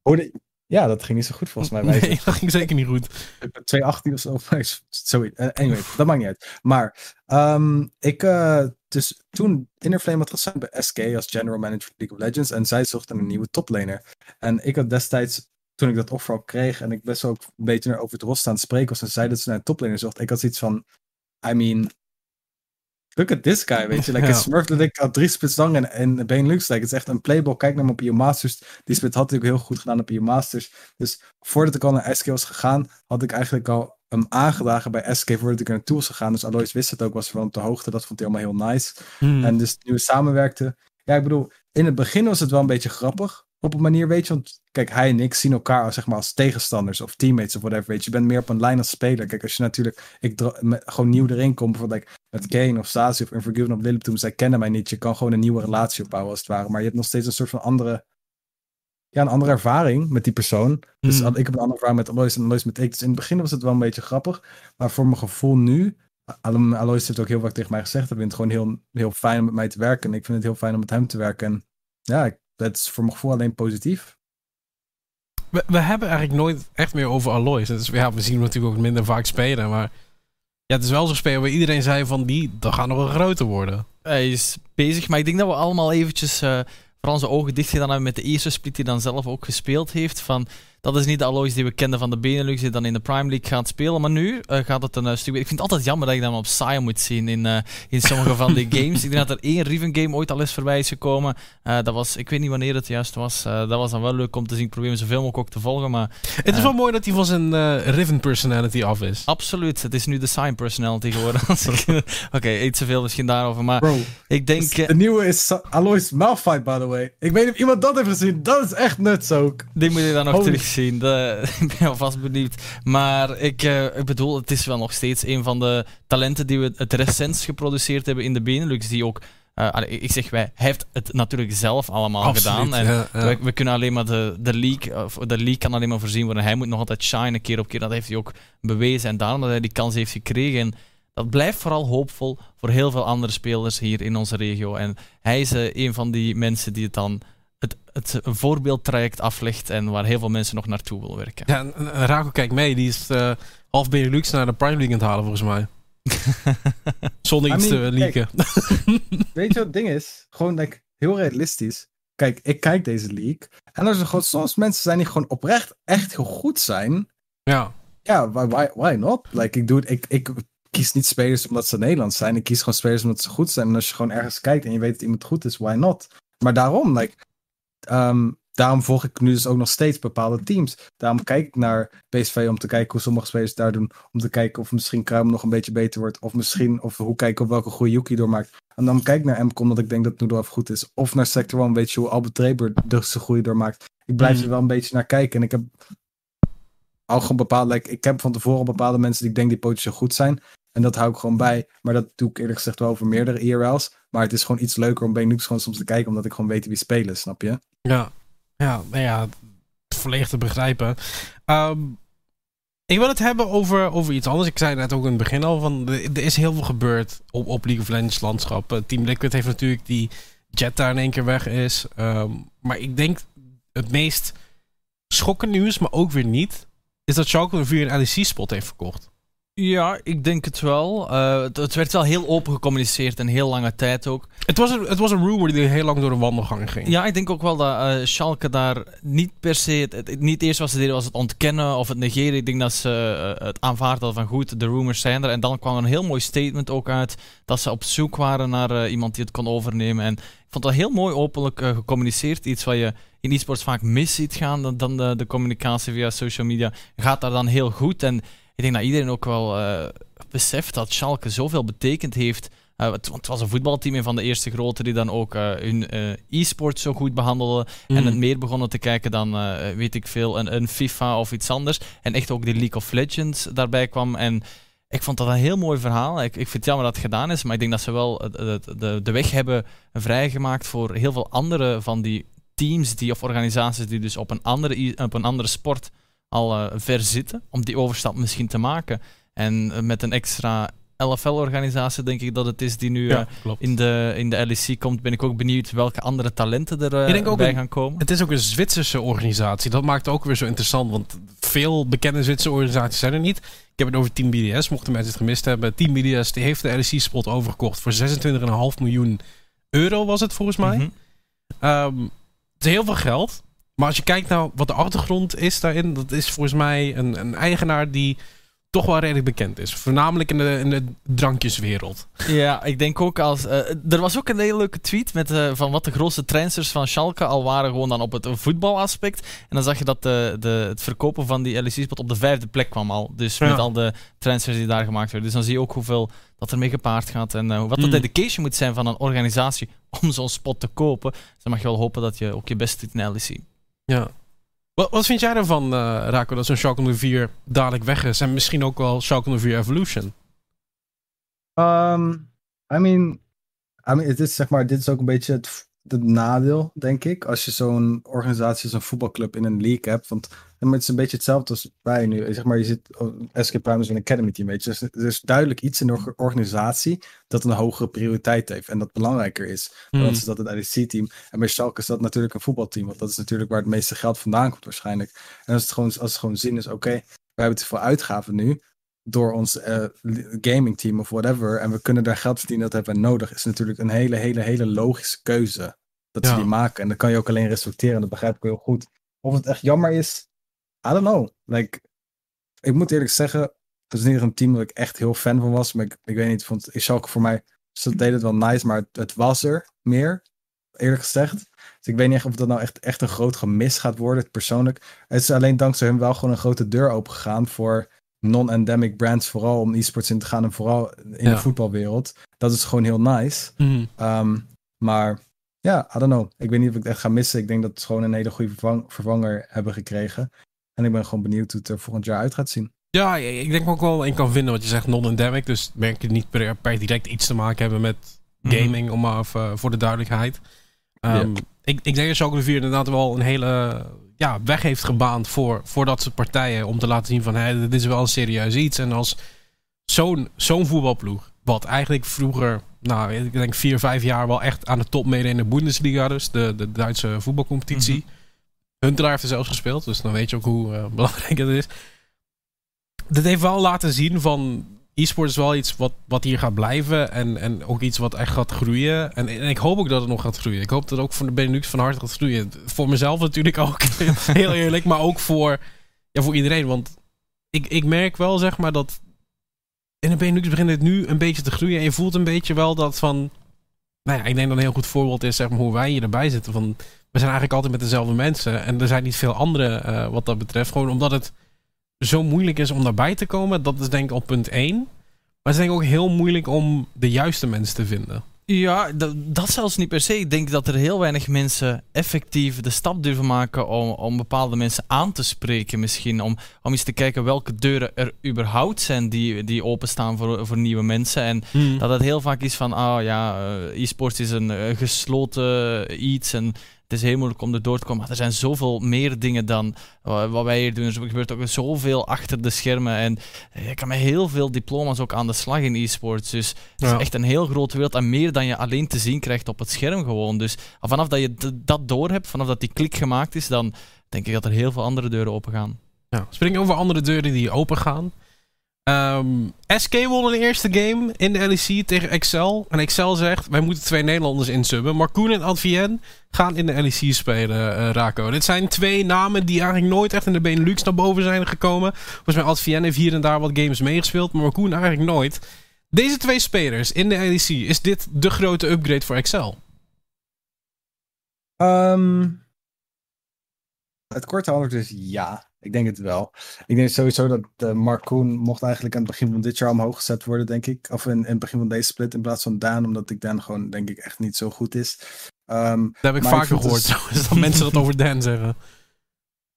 Hoe de... Ja, dat ging niet zo goed volgens mij. Nee, dat ging zeker niet goed. twee achttien of zo. Sorry. Anyway, dat maakt niet uit. Maar um, ik, uh, dus toen Innerflame had gezegd bij S K als general manager van League of Legends. En zij zochten een nieuwe toplaner. En ik had destijds, toen ik dat offer al kreeg en ik best wel ook een beetje naar over het rost aan het spreken was. En zei dat ze naar een toplaner zocht. Ik had zoiets van, I mean... Look at this guy, weet je. Like, ja. Smurf dat ik al drie splits lang en, en Benelux. Like, het is echt een playball. Kijk naar hem op je Masters. Die split had hij ook heel goed gedaan op je Masters. Dus voordat ik al naar S K was gegaan, had ik eigenlijk al hem aangedragen bij S K voordat ik er naartoe was gegaan. Dus Alois wist het ook, was van op de hoogte. Dat vond hij allemaal heel nice. Hmm. En dus nu we samenwerkten, Ja, ik bedoel, in het begin was het wel een beetje grappig. Op een manier, weet je, want kijk, hij en ik zien elkaar zeg maar, als tegenstanders of teammates of whatever, weet je. Je bent meer op een lijn als speler. Kijk, als je natuurlijk ik met, gewoon nieuw erin komt, bijvoorbeeld like, met Kane of Stasi of Unforgiven of Lilliptoon, zij kennen mij niet. Je kan gewoon een nieuwe relatie opbouwen als het ware. Maar je hebt nog steeds een soort van andere, ja, een andere ervaring met die persoon. Dus mm. ik heb een andere ervaring met Alois en Alois met ik. Dus in het begin was het wel een beetje grappig. Maar voor mijn gevoel nu, Alois heeft ook heel vaak tegen mij gezegd, hij vindt het gewoon heel, heel fijn om met mij te werken. En ik vind het heel fijn om met hem te werken. En ja, ik dat is voor mijn gevoel alleen positief. We, we hebben eigenlijk nooit echt meer over Alois. Dus ja, we zien hem natuurlijk ook minder vaak spelen. Maar ja, het is wel zo'n speler waar iedereen zei van die, dat gaat nog wel groter worden. Hij is bezig, maar ik denk dat we allemaal eventjes uh, voor onze ogen dicht gedaan hebben met de eerste split die hij dan zelf ook gespeeld heeft. Van, dat is niet de Alois die we kenden van de Benelux, die dan in de Prime League gaat spelen. Maar nu uh, gaat het een uh, stuk... Ik vind het altijd jammer dat ik dat op Sion moet zien in, uh, in sommige van die games. Ik denk dat er één Riven game ooit al is voorbij is gekomen. Uh, dat was, ik weet niet wanneer het juist was. Uh, dat was dan wel leuk om te zien. Ik probeer hem zoveel mogelijk ook te volgen. Maar, uh, het is wel mooi dat hij van zijn uh, Riven personality af is. Absoluut. Het is nu de Sion personality geworden. Oké, okay, eet zoveel misschien daarover. Maar bro, ik denk... Uh, de nieuwe is Alois Malphite, by the way. Ik weet niet of iemand dat heeft gezien. Dat is echt nuts ook. Die moet je dan nog terug zien. De, ik ben alvast benieuwd. Maar ik, uh, ik bedoel, het is wel nog steeds een van de talenten die we het recents geproduceerd hebben in de Benelux, die ook, uh, ik zeg wij, hij heeft het natuurlijk zelf allemaal Absoluut, gedaan. En ja, ja. We, we kunnen alleen maar de, de league, of de league kan alleen maar voorzien worden. Hij moet nog altijd shine, keer op keer. Dat heeft hij ook bewezen en daarom dat hij die kans heeft gekregen. En dat blijft vooral hoopvol voor heel veel andere spelers hier in onze regio. En hij is uh, een van die mensen die het dan Het, het voorbeeldtraject aflegt en waar heel veel mensen nog naartoe wil werken. Ja, en, en Raako kijkt mee. Die is uh, half Benelux naar de Prime League aan het halen, volgens mij. Zonder I iets mean, te leaken. Weet je wat het ding is? Gewoon like, heel realistisch. Kijk, ik kijk deze league. En als er gewoon soms mensen zijn die gewoon oprecht echt heel goed zijn. Ja. Ja, why, why, why not? Like, ik, doe het, ik, ik kies niet spelers omdat ze Nederlands zijn. Ik kies gewoon spelers omdat ze goed zijn. En als je gewoon ergens kijkt en je weet dat iemand goed is, why not? Maar daarom, like... Um, daarom volg ik nu dus ook nog steeds bepaalde teams. Daarom kijk ik naar P S V om te kijken hoe sommige spelers daar doen. Om te kijken of misschien Kruim nog een beetje beter wordt. Of misschien, of hoe kijk ik op welke goede Yuki doormaakt. En dan kijk ik naar M COM, omdat ik denk dat Noodle goed is. Of naar Sector one, weet je hoe Albert Treber de goede doormaakt. Ik blijf mm. er wel een beetje naar kijken. En ik heb al gewoon bepaalde, like, ik heb van tevoren bepaalde mensen die ik denk die potentieel goed zijn. En dat hou ik gewoon bij. Maar dat doe ik eerlijk gezegd wel voor meerdere I R L's. Maar het is gewoon iets leuker om Benelux gewoon soms te kijken. Omdat ik gewoon weet wie spelen, snap je? Ja, ja, nou ja, volledig te begrijpen. Um, ik wil het hebben over, over iets anders. Ik zei net ook in het begin al. Van, er is heel veel gebeurd op, op League of Legends landschap. Uh, Team Liquid heeft natuurlijk die Jet daar in één keer weg is. Um, maar ik denk het meest schokkende nieuws, maar ook weer niet, is dat Schalke vier een L E C-spot heeft verkocht. Ja, ik denk het wel. Uh, het, het werd wel heel open gecommuniceerd en heel lange tijd ook. Het was een, het was een rumor die heel lang door de wandelgangen ging. Ja, ik denk ook wel dat uh, Schalke daar niet per se... Het, het, niet eerst wat ze deden was het ontkennen of het negeren. Ik denk dat ze uh, het aanvaarden van goed, de rumors zijn er. En dan kwam een heel mooi statement ook uit dat ze op zoek waren naar uh, iemand die het kon overnemen. En ik vond dat heel mooi openlijk uh, gecommuniceerd. Iets wat je in e-sports vaak mis ziet gaan dan de, de communicatie via social media. Gaat daar dan heel goed en... Ik denk dat iedereen ook wel uh, beseft dat Schalke zoveel betekend heeft. Uh, het, het was een voetbalteam, een van de eerste grote, die dan ook uh, hun uh, e-sport zo goed behandelden. Mm. En het meer begonnen te kijken dan, uh, weet ik veel, een, een FIFA of iets anders. En echt ook die League of Legends daarbij kwam. En ik vond dat een heel mooi verhaal. Ik, ik vind het jammer dat het gedaan is, maar ik denk dat ze wel de, de, de weg hebben vrijgemaakt voor heel veel andere van die teams die, of organisaties die dus op een andere, op een andere sport... al uh, ver zitten, om die overstap misschien te maken. En uh, met een extra L F L-organisatie denk ik dat het is die nu ja, uh, in de, in de L E C komt, ben ik ook benieuwd welke andere talenten er uh, bij een, gaan komen. Het is ook een Zwitserse organisatie, dat maakt het ook weer zo interessant, want veel bekende Zwitserse organisaties zijn er niet. Ik heb het over Team B D S, mochten mensen het gemist hebben. Team B D S die heeft de L E C-spot overgekocht voor zesentwintig komma vijf miljoen euro was het volgens mij. Mm-hmm. Um, het is heel veel geld. Maar als je kijkt naar nou wat de achtergrond is daarin, dat is volgens mij een, een eigenaar die toch wel redelijk bekend is. Voornamelijk in de, in de drankjeswereld. Ja, ik denk ook als... Uh, er was ook een hele leuke tweet met, uh, van wat de grootste trendsters van Schalke al waren, gewoon dan op het voetbalaspect. En dan zag je dat de, de, het verkopen van die L E C-spot op de vijfde plek kwam al. Dus ja, met al de trendsters die daar gemaakt werden. Dus dan zie je ook hoeveel dat er mee gepaard gaat en uh, wat de mm. dedication moet zijn van een organisatie om zo'n spot te kopen. Dus dan mag je wel hopen dat je ook je best doet in L E C. Ja. Wat, wat vind jij ervan, uh, Raako, dat zo'n Schalke nul vier dadelijk weg is? En misschien ook wel Schalke nul vier Evolution? Um, I mean, I mean het is, zeg maar, dit is ook een beetje het, het nadeel, denk ik. Als je zo'n organisatie, zo'n voetbalclub in een league hebt. Want het is een beetje hetzelfde als wij nu. Zeg maar, je zit, S K Prime is een academy team. Weet je. Dus er is duidelijk iets in de organisatie dat een hogere prioriteit heeft. En dat belangrijker is. Mm. Dan is dat het L E C-team. En bij Schalke is dat natuurlijk een voetbalteam. Want dat is natuurlijk waar het meeste geld vandaan komt waarschijnlijk. En als het gewoon, als het gewoon zin is, oké, okay, we hebben te veel uitgaven nu. Door ons uh, gamingteam of whatever. En we kunnen daar geld verdienen, dat hebben we nodig. Is natuurlijk een hele, hele, hele logische keuze. Dat ja. ze die maken. En dat kan je ook alleen respecteren. Dat begrijp ik heel goed. Of het echt jammer is... I don't know. Like, ik moet eerlijk zeggen, het is niet een team dat ik echt heel fan van was. Maar ik, ik weet niet, vond Schalke voor mij, ze deden het wel nice, maar het, het was er meer, eerlijk gezegd. Dus ik weet niet echt of dat nou echt, echt een groot gemis gaat worden, persoonlijk. Het is alleen dankzij hem wel gewoon een grote deur opengegaan voor non-endemic brands, vooral om e-sports in te gaan en vooral in ja. de voetbalwereld. Dat is gewoon heel nice. Mm. Um, maar ja, yeah, I don't know. Ik weet niet of ik het echt ga missen. Ik denk dat ze gewoon een hele goede vervang, vervanger hebben gekregen. En ik ben gewoon benieuwd hoe het er volgend jaar uit gaat zien. Ja, ik denk ook wel één kan vinden wat je zegt, non-endemic. Dus merk je niet per, per direct iets te maken hebben met gaming, mm-hmm. om maar even, uh, voor de duidelijkheid. Um, yeah. ik, ik denk dat Schalke nul vier inderdaad wel een hele ja, weg heeft gebaand voor, voor dat soort partijen. Om te laten zien van, hey, dit is wel een serieus iets. En als zo'n, zo'n voetbalploeg, wat eigenlijk vroeger, nou, ik denk vier, vijf jaar wel echt aan de top mede in de Bundesliga, dus de, de Duitse voetbalcompetitie. Mm-hmm. Huntelaar heeft er zelfs gespeeld, dus dan weet je ook hoe uh, belangrijk dat is. Dit heeft wel laten zien van e-sport is wel iets wat, wat hier gaat blijven en, en ook iets wat echt gaat groeien. En, en ik hoop ook dat het nog gaat groeien. Ik hoop dat het ook voor de Benelux van harte gaat groeien. Voor mezelf natuurlijk ook, heel eerlijk, maar ook voor, ja, voor iedereen. Want ik, ik merk wel, zeg maar, dat in de Benelux begint het nu een beetje te groeien. En je voelt een beetje wel dat van, nou ja, ik denk dat een heel goed voorbeeld is, zeg maar, hoe wij hier erbij zitten van... We zijn eigenlijk altijd met dezelfde mensen. En er zijn niet veel andere uh, wat dat betreft. Gewoon omdat het zo moeilijk is om daarbij te komen. Dat is denk ik op punt één. Maar het is denk ik ook heel moeilijk om de juiste mensen te vinden. Ja, dat, dat zelfs niet per se. Ik denk dat er heel weinig mensen effectief de stap durven maken om, om bepaalde mensen aan te spreken misschien. Om, om eens te kijken welke deuren er überhaupt zijn die, die openstaan voor, voor nieuwe mensen. En hmm. dat het heel vaak is van, ah oh ja, e-sport is een uh, gesloten iets en... Het is heel moeilijk om erdoor te komen, maar er zijn zoveel meer dingen dan uh, wat wij hier doen. Er gebeurt ook zoveel achter de schermen en uh, je kan met heel veel diploma's ook aan de slag in e-sports. Dus het ja. is echt een heel grote wereld en meer dan je alleen te zien krijgt op het scherm gewoon. Dus vanaf dat je d- dat door hebt, vanaf dat die klik gemaakt is, dan denk ik dat er heel veel andere deuren open gaan. Ja. Spring over andere deuren die open gaan. Um, S K won de eerste game in de L E C tegen Excel. En Excel zegt, wij moeten twee Nederlanders insubben. Marcoen en Advien gaan in de L E C spelen, uh, Raako. Dit zijn twee namen die eigenlijk nooit echt in de Benelux naar boven zijn gekomen. Volgens mij Advien heeft hier en daar wat games meegespeeld, maar Marcoen eigenlijk nooit. Deze twee spelers in de L E C, is dit de grote upgrade voor Excel? Um, het korte antwoord is ja. Ik denk het wel. Ik denk sowieso dat uh, Marcoen mocht eigenlijk aan het begin van dit jaar omhoog gezet worden, denk ik. Of in, in het begin van deze split in plaats van Daan. Omdat ik Daan gewoon, denk ik, echt niet zo goed is. Um, dat heb ik vaak gehoord. Dus... dat mensen dat over Daan zeggen.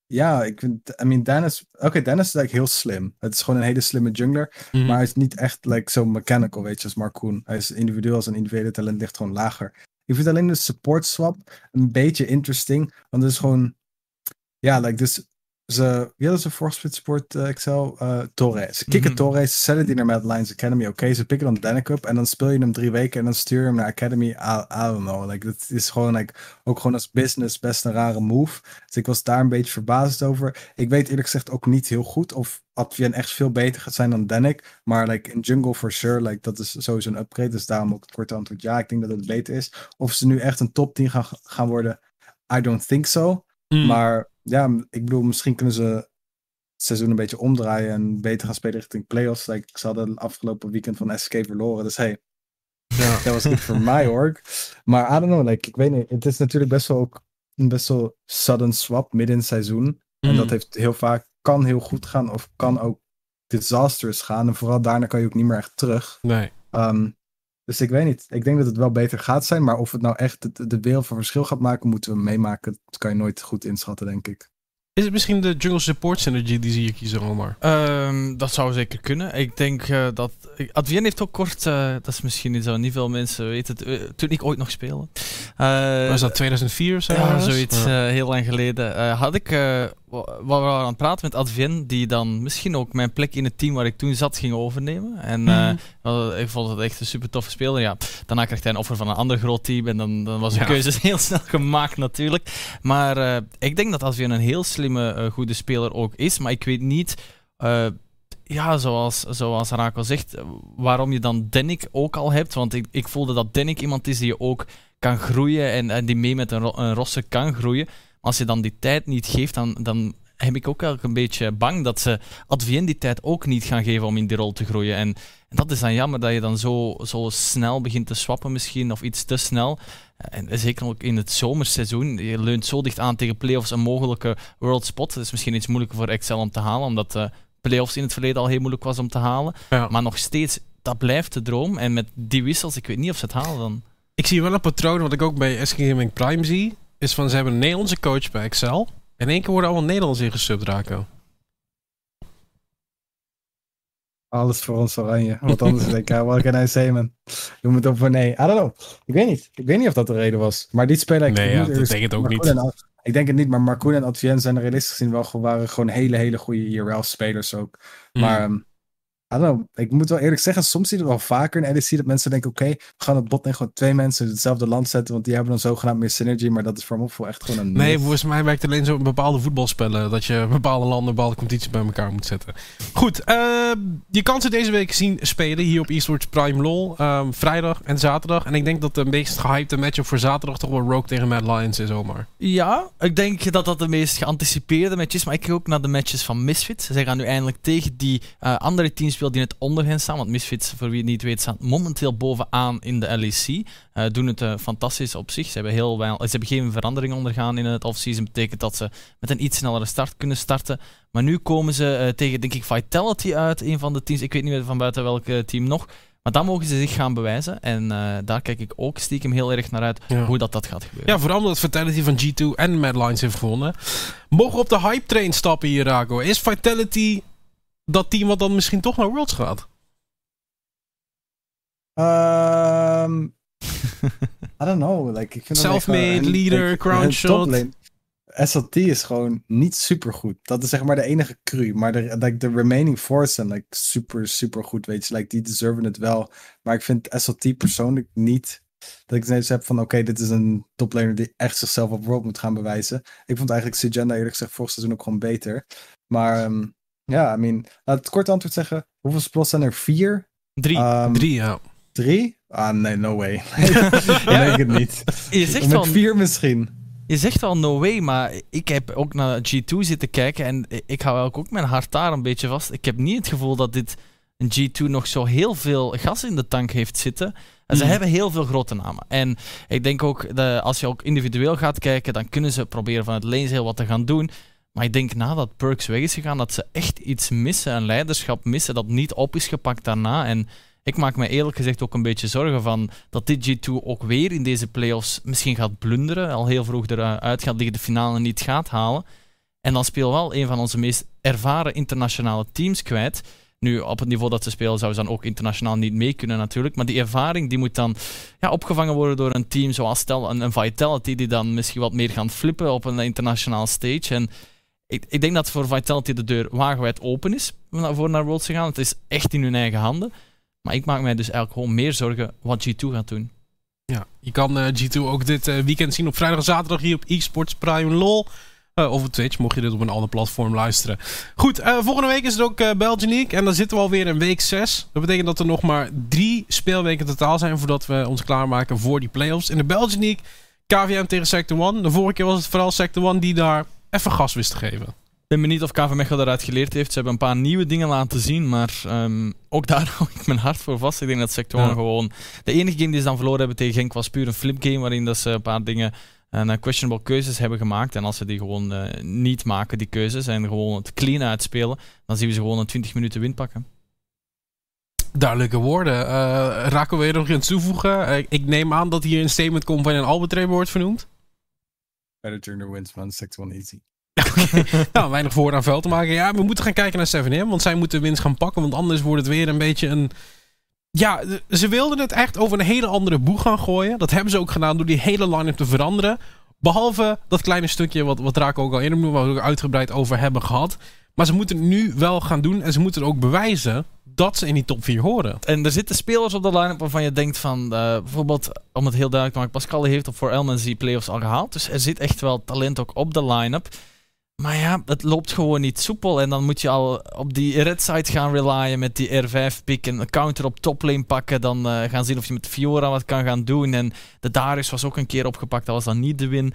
Ja, ik vind... I mean, Daan is... Oké, okay, Daan is like, heel slim. Het is gewoon een hele slimme jungler. Mm-hmm. Maar hij is niet echt like, zo mechanical, weet je, als Marcoen. Hij is individueel, als een individuele talent ligt gewoon lager. Ik vind alleen de support swap een beetje interesting. Want het is gewoon... Ja, like, dus... Ze, wie hadden ze voorsplit support uh, Excel? Uh, Torres. Ze kicken mm-hmm. Torres, ze zetten die naar Mad Lions Academy. Oké, okay, ze pikken dan Danik up en dan speel je hem drie weken en dan stuur je hem naar Academy. I, I don't know. Like, dat is gewoon like, ook gewoon als business best een rare move. Dus ik was daar een beetje verbaasd over. Ik weet eerlijk gezegd ook niet heel goed of Advien echt veel beter gaat zijn dan Danik. Maar like, in jungle for sure, like, dat is sowieso een upgrade. Dus daarom ook het korte antwoord ja, ik denk dat het beter is. Of ze nu echt een top tien gaan, gaan worden, I don't think so. Mm. Maar... Ja, ik bedoel, misschien kunnen ze seizoen een beetje omdraaien en beter gaan spelen richting playoffs. Like, ze hadden het afgelopen weekend van S K verloren, dus hey, ja. Dat was niet voor mij hoor. Maar I don't know, like, ik weet niet, het is natuurlijk best wel ook een best wel sudden swap midden in het seizoen. Mm. En dat heeft heel vaak, kan heel goed gaan of kan ook disastrous gaan. En vooral daarna kan je ook niet meer echt terug. Nee. Um, dus ik weet niet, ik denk dat het wel beter gaat zijn, maar of het nou echt de, de wereld van verschil gaat maken, moeten we meemaken. Dat kan je nooit goed inschatten, denk ik. Is het misschien de Jungle Support Synergy die zie je kiezen, Omar? Um, dat zou zeker kunnen. Ik denk uh, dat... Advien heeft ook kort... Uh, dat is misschien niet zo. Niet veel mensen weten het. Uh, toen ik ooit nog speelde. Uh, was dat tweeduizend vier of zo? Ja, zoiets. Ja. Uh, heel lang geleden. Uh, had ik... Uh, waar we aan het praten met Advien, die dan misschien ook mijn plek in het team waar ik toen zat ging overnemen. En mm-hmm. uh, ik vond het echt een super toffe speler. Ja, daarna kreeg hij een offer van een ander groot team en dan, dan was de ja. keuze heel snel gemaakt natuurlijk. Maar uh, ik denk dat Advien een heel slimme, uh, goede speler ook is. Maar ik weet niet, uh, ja, zoals, zoals Raako zegt, waarom je dan Denik ook al hebt. Want ik, ik voelde dat Denik iemand is die je ook kan groeien en, en die mee met een, ro- een roster kan groeien. Als je dan die tijd niet geeft, dan, dan heb ik ook eigenlijk een beetje bang dat ze Advien die tijd ook niet gaan geven om in die rol te groeien. En, en dat is dan jammer dat je dan zo, zo snel begint te swappen misschien, of iets te snel. En zeker ook in het zomerseizoen. Je leunt zo dicht aan tegen playoffs een mogelijke world spot. Dat is misschien iets moeilijker voor Excel om te halen, omdat de playoffs in het verleden al heel moeilijk was om te halen. Ja. Maar nog steeds, dat blijft de droom. En met die wissels, ik weet niet of ze het halen dan. Ik zie wel een patroon wat ik ook bij S K Gaming Prime zie. Is van, ze hebben een Nederlandse coach bij Excel. En in één keer worden allemaal Nederlands ingesubt, Raako. Alles voor ons oranje. Want anders denk ik, what can I say, man? Doe me het op voor nee. I don't know. Ik weet niet. Ik weet niet of dat de reden was. Maar dit speler... Nee, ja, dat denk ik ook niet. En, ik denk het niet, maar Marcoen en Advien zijn realistisch gezien wel waren gewoon hele, hele goede I R L-spelers ook. Mm. Maar... Um, I don't know. Ik moet wel eerlijk zeggen, soms zie je het wel vaker in L E C dat mensen denken, oké, okay, we gaan het bot in gewoon twee mensen in hetzelfde land zetten, want die hebben dan zogenaamd meer synergy, maar dat is voor Moffel echt gewoon een... Nee, myth. Volgens mij werkt alleen zo bepaalde voetbalspellen, dat je bepaalde landen, bepaalde competities bij elkaar moet zetten. Goed, uh, je kan ze deze week zien spelen hier op eSports Prime LOL, um, vrijdag en zaterdag, en ik denk dat de meest gehypte matchup voor zaterdag toch wel Rogue tegen Mad Lions is, Omar. Ja, ik denk dat dat de meest geanticipeerde match is, maar ik kijk ook naar de matches van Misfits. Zij gaan nu eindelijk tegen die uh, andere teams speelt die net onder hen staan, want Misfits, voor wie het niet weet, staan momenteel bovenaan in de L E C. Uh, doen het uh, fantastisch op zich. Ze hebben, heel weinig, ze hebben geen verandering ondergaan in het offseason. Dat betekent dat ze met een iets snellere start kunnen starten. Maar nu komen ze uh, tegen, denk ik, Vitality uit, een van de teams. Ik weet niet meer van buiten welk uh, team nog. Maar dan mogen ze zich gaan bewijzen. En uh, daar kijk ik ook stiekem heel erg naar uit ja. hoe dat, dat gaat gebeuren. Ja, vooral omdat Vitality van G twee en Mad Lions heeft gewonnen. Mogen we op de hype train stappen hier, Raako? Is Vitality... dat team wat dan misschien toch naar Worlds gaat? Um, I don't know. Like, ik vind Selfmade, een, leader, like, crownshot. S L T is gewoon niet super goed. Dat is zeg maar de enige cru. Maar de, like, de remaining fours zijn like, super, super goed. Weet je. Like, die deserven het wel. Maar ik vind S L T persoonlijk niet... dat ik ineens heb van, oké, okay, dit is een toplaner die echt zichzelf op World moet gaan bewijzen. Ik vond eigenlijk Syngenta eerlijk gezegd vorig seizoen ook gewoon beter. Maar... Um, ja, I mean, laat het kort antwoord zeggen. Hoeveel spots zijn er? Vier? Drie. Um, drie, ja. Drie? Ah, nee, no way. Dat ja. denk ik niet. Je zegt wel, vier misschien. Je zegt wel no way, maar ik heb ook naar G twee zitten kijken en ik hou ook mijn hart daar een beetje vast. Ik heb niet het gevoel dat dit een G twee nog zo heel veel gas in de tank heeft zitten. En ze mm. hebben heel veel grote namen. En ik denk ook, dat als je ook individueel gaat kijken, dan kunnen ze proberen van het lanes heel wat te gaan doen. Maar ik denk nadat Perks weg is gegaan, dat ze echt iets missen, een leiderschap missen, dat niet op is gepakt daarna. En ik maak me eerlijk gezegd ook een beetje zorgen van dat dit G twee ook weer in deze playoffs misschien gaat blunderen, al heel vroeg eruit gaat liggen, de finale niet gaat halen. En dan speel wel een van onze meest ervaren internationale teams kwijt. Nu, op het niveau dat ze spelen, zouden ze dan ook internationaal niet mee kunnen natuurlijk. Maar die ervaring die moet dan ja, opgevangen worden door een team zoals stel, een, een Vitality, die dan misschien wat meer gaan flippen op een internationaal stage. En Ik, ik denk dat voor Vitality de deur wagenwijd open is voor naar Worlds te gaan. Het is echt in hun eigen handen. Maar ik maak mij dus eigenlijk gewoon meer zorgen wat G twee gaat doen. Ja, je kan uh, G twee ook dit uh, weekend zien op vrijdag en zaterdag hier op eSports Prime LOL. Uh, of op Twitch, mocht je dit op een ander platform luisteren. Goed, uh, volgende week is het ook uh, Belgianiek. En dan zitten we alweer in week zes. Dat betekent dat er nog maar drie speelweken totaal zijn voordat we ons klaarmaken voor die playoffs. In de Belgianiek, K V M tegen Sector één. De vorige keer was het vooral Sector één die daar even gas wist te geven. ben benieuwd of K V Mechelen daaruit geleerd heeft. Ze hebben een paar nieuwe dingen laten zien, maar um, ook daar hou ik mijn hart voor vast. Ik denk dat Sector één ja. gewoon... De enige game die ze dan verloren hebben tegen Genk was puur een flipgame, waarin dat ze een paar dingen... en questionable keuzes hebben gemaakt. En als ze die gewoon uh, niet maken, die keuzes, en gewoon het clean uitspelen, dan zien we ze gewoon een twintig minuten win pakken. Duidelijke woorden. Uh, Raako weer nog iets toevoegen. Uh, ik neem aan dat hier een statement komt waarin een Albert Treber wordt vernoemd. Better turn the wins, man. Sector één easy. Okay. Nou, weinig voor aan vuil te maken. Ja, we moeten gaan kijken naar zeven M, want zij moeten wins gaan pakken, want anders wordt het weer een beetje een... Ja, ze wilden het echt over een hele andere boeg gaan gooien. Dat hebben ze ook gedaan door die hele line-up te veranderen. Behalve dat kleine stukje wat, wat Raako ook al eerder noemde, waar we ook uitgebreid over hebben gehad. Maar ze moeten het nu wel gaan doen en ze moeten ook bewijzen dat ze in die top vier horen. En er zitten spelers op de line-up waarvan je denkt van... Uh, bijvoorbeeld, om het heel duidelijk te maken, Pascal heeft op four L M die playoffs al gehaald. Dus er zit echt wel talent ook op de line-up. Maar ja, het loopt gewoon niet soepel. En dan moet je al op die red side gaan relyen met die R vijf pick en een counter op toplane pakken. Dan uh, gaan zien of je met Fiora wat kan gaan doen. En de Darius was ook een keer opgepakt. Dat was dan niet de win.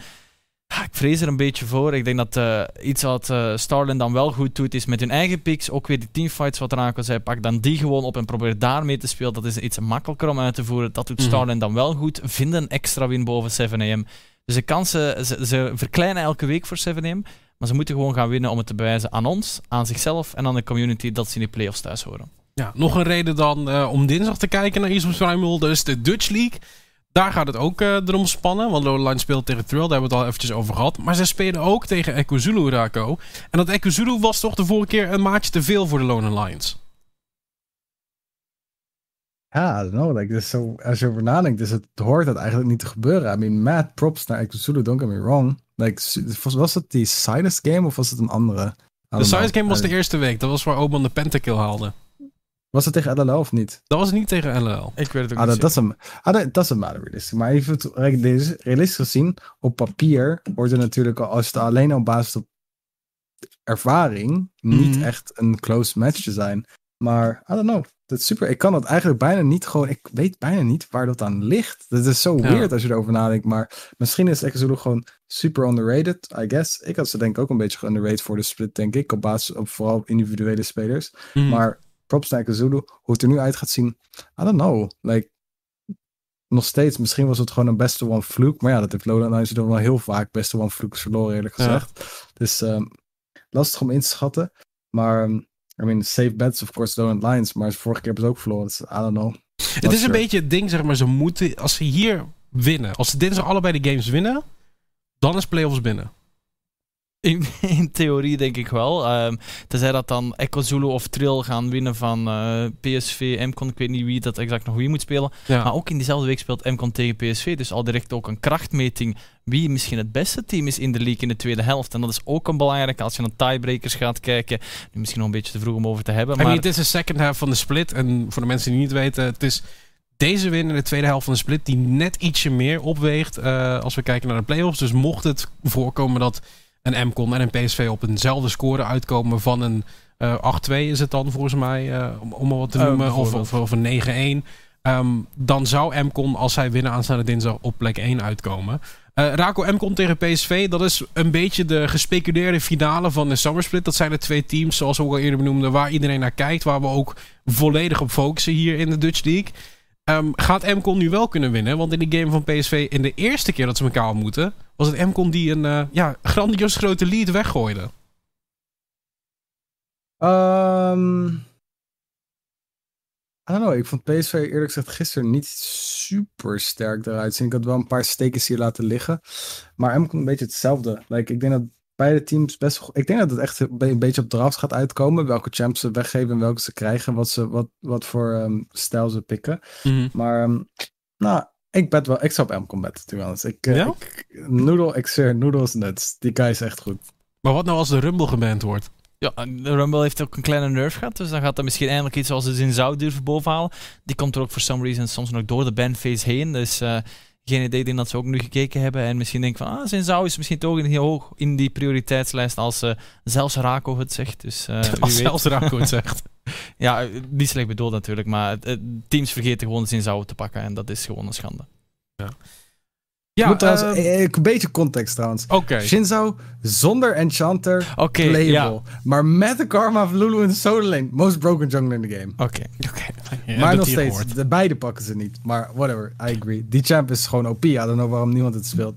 Ja, ik vrees er een beetje voor. Ik denk dat uh, iets wat uh, Starland dan wel goed doet, is met hun eigen picks. Ook weer die teamfights wat Raako zei. Pak dan die gewoon op en probeer daar mee te spelen. Dat is iets makkelijker om uit te voeren. Dat doet mm-hmm. Starland dan wel goed. Vinden een extra win boven seven A M. Dus de kansen, ze, ze verkleinen elke week voor seven A M. Maar ze moeten gewoon gaan winnen om het te bewijzen aan ons, aan zichzelf en aan de community dat ze in de playoffs thuis horen. Ja, nog een reden dan uh, om dinsdag te kijken naar eSports Primal, dus de Dutch League. Daar gaat het ook uh, erom spannen, want Lone Lions speelt tegen Thrill, daar hebben we het al eventjes over gehad. Maar ze spelen ook tegen Ekuzulu, Raako. En dat Ekuzulu was toch de vorige keer een maatje te veel voor de Lone Lions? Ja, I don't know. Like, this so, als je over nadenkt, is het, hoort dat eigenlijk niet te gebeuren. I mean, mad props naar Ekuzulu, don't get me wrong. Like, was dat die Sinus game of was het een andere? De Sinus game was de eerste week. Dat was waar Oban de pentakill haalde. Was dat tegen L L of niet? Dat was niet tegen L L. Ik weet het ook ah, niet. Dat doesn't, ah, doesn't matter realistisch. Maar even realistisch gezien, op papier wordt er natuurlijk, als het alleen op basis op ervaring, niet mm-hmm. echt een close match te zijn. Maar, I don't know. Dat is super. Ik kan dat eigenlijk bijna niet gewoon... Ik weet bijna niet waar dat aan ligt. Dat is zo ja. weird als je erover nadenkt. Maar misschien is Ekuzulu gewoon super underrated, I guess. Ik had ze denk ik ook een beetje geunderrated voor de split, denk ik. Op basis op vooral individuele spelers. Mm. Maar props naar Ekuzulu. Hoe het er nu uit gaat zien, I don't know. Like, nog steeds, misschien was het gewoon een beste one fluke. Maar ja, dat heeft Lone Lions wel heel vaak beste one flukes verloren, eerlijk gezegd. Ja. Dus um, lastig om in te schatten. Maar... Um, I mean, safe bets, of course, Lone Lions. Maar vorige keer hebben ze ook verloren. Dus I don't know. Het is sure. een beetje het ding, zeg maar. Ze moeten, als ze hier winnen, als ze dinsdag allebei de games winnen, dan is playoffs binnen. In, in theorie denk ik wel. Um, tenzij dat dan Ekuzulu of Trill gaan winnen van uh, P S V, M C O N. Ik weet niet wie dat exact nog wie moet spelen. Ja. Maar ook in diezelfde week speelt M C O N tegen P S V. Dus al direct ook een krachtmeting wie misschien het beste team is in de league in de tweede helft. En dat is ook een belangrijke als je naar tiebreakers gaat kijken. Nu misschien nog een beetje te vroeg om over te hebben. Maar... I mean, het is de second half van de split. En voor de mensen die niet weten, het is deze win in de tweede helft van de split die net ietsje meer opweegt uh, als we kijken naar de playoffs. Dus mocht het voorkomen dat een M C O N en een P S V op eenzelfde score uitkomen van een uh, acht twee is het dan volgens mij, uh, om, om maar wat te noemen, uh, of, of, of een negen een. Um, dan zou M C O N, als zij winnen aanstaande dinsdag, op plek één uitkomen. Uh, Raako M C O N tegen P S V, dat is een beetje de gespeculeerde finale van de Summersplit. Dat zijn de twee teams, zoals we ook al eerder benoemden, waar iedereen naar kijkt, waar we ook volledig op focussen hier in de Dutch League. Um, gaat M C O N nu wel kunnen winnen? Want in die game van P S V, in de eerste keer dat ze elkaar ontmoeten, was het M C O N die een uh, ja, grandioos grote lead weggooide. Um, I don't know. Ik vond P S V eerlijk gezegd gisteren niet super sterk eruit zien. Ik had wel een paar stekers hier laten liggen. Maar M C O N een beetje hetzelfde. Like, ik denk dat beide teams best goed... Ik denk dat het echt een beetje op drafts gaat uitkomen. Welke champs ze weggeven en welke ze krijgen. Wat, ze, wat, wat voor um, stijl ze pikken. Mm-hmm. Maar um, nou... Ik bet wel, ik zou op M C O N betten, to be honest. Ik, ja? ik, Noodle, ik zeg, Noodle is nuts. Die guy is echt goed. Maar wat nou als de Rumble geband wordt? Ja, de Rumble heeft ook een kleine nerf gehad. Dus dan gaat er misschien eindelijk iets zoals de Xin Zhao durven bovenhalen. Die komt er ook for some reason soms nog door de bandphase heen. Dus uh, geen idee, denk dat ze ook nu gekeken hebben. En misschien denken van, ah, Xin Zhao is misschien toch heel hoog in die prioriteitslijst als uh, zelfs Raako het zegt. Dus, uh, als zelfs Raako het zegt. Ja, niet slecht bedoeld natuurlijk, maar teams vergeten gewoon Xin Zhao te pakken en dat is gewoon een schande. Ja. Ja, moet trouwens, uh, een beetje context trouwens. Okay. Shinzo zonder Enchanter, okay, playable. Ja. Maar met de Karma van Lulu in de solo lane. Most broken jungler in the game. Oké, okay. okay. ja, maar nog steeds, de beide pakken ze niet. Maar whatever, I agree. Die champ is gewoon O P. I don't know waarom niemand het speelt.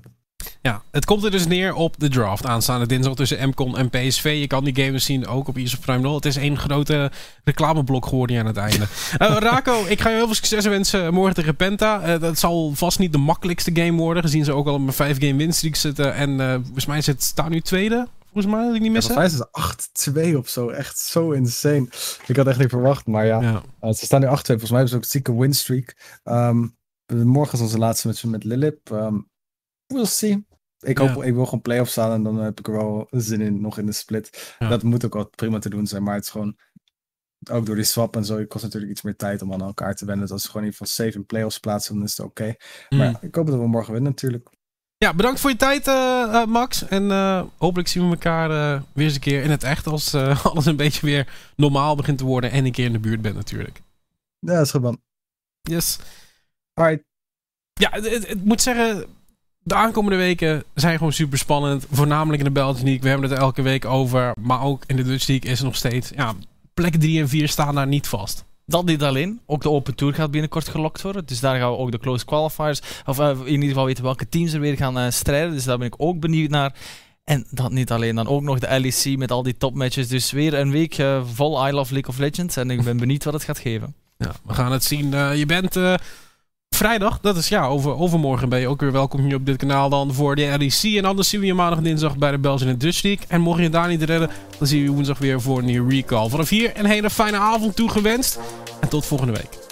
Ja, het komt er dus neer op de draft aanstaande dinsdag tussen M C O N en P S V. Je kan die games zien ook op E S O Prime nul. Het is één grote reclameblok geworden aan het einde. uh, Raako, ik ga je heel veel succes wensen morgen tegen Penta. Uh, dat zal vast niet de makkelijkste game worden, gezien ze ook al op een vijf game winstreak zitten. En uh, volgens mij zit, staan nu tweede. Volgens mij, dat ik niet mis. Volgens mij is het acht twee of zo. Echt zo insane. Ik had echt niet verwacht, maar ja. ja. Uh, ze staan nu acht twee. Volgens mij hebben ze ook een zieke winstreak. Um, morgen is onze laatste match met Lilip. Um, We'll see. Ik, hoop, ja. ik wil gewoon play-offs staan en dan heb ik er wel zin in, nog in de split. Ja. Dat moet ook wel prima te doen zijn, maar het is gewoon... Ook door die swap en zo, het kost natuurlijk iets meer tijd om aan elkaar te wennen. Dus als we gewoon in ieder geval safe in play-offs plaatsen, dan is het oké. Okay. Mm. Maar ja, ik hoop dat we morgen winnen natuurlijk. Ja, bedankt voor je tijd, uh, uh, Max. En uh, hopelijk zien we elkaar uh, weer eens een keer in het echt, als uh, alles een beetje weer normaal begint te worden en een keer in de buurt bent natuurlijk. Ja, dat is goed, man. Yes. Alright. Ja, ik moet zeggen... De aankomende weken zijn gewoon super spannend. Voornamelijk in de Belgische League. We hebben het er elke week over. Maar ook in de Dutch League is nog steeds... Ja, plek drie en vier staan daar niet vast. Dat niet alleen. Ook de Open Tour gaat binnenkort gelokt worden. Dus daar gaan we ook de close qualifiers... Of uh, in ieder geval weten welke teams er weer gaan uh, strijden. Dus daar ben ik ook benieuwd naar. En dat niet alleen. Dan ook nog de L E C met al die topmatches. Dus weer een week uh, vol I Love League of Legends. En ik ben benieuwd wat het gaat geven. Ja, we gaan het zien. Uh, je bent... Uh, Vrijdag, dat is ja, over, overmorgen ben je ook weer welkom hier op dit kanaal dan voor de R E C. En anders zien we je maandag en dinsdag bij de Belgian en Dutch League. En mocht je het daar niet redden, dan zien we je woensdag weer voor een nieuwe recall. Vanaf hier een hele fijne avond toegewenst en tot volgende week.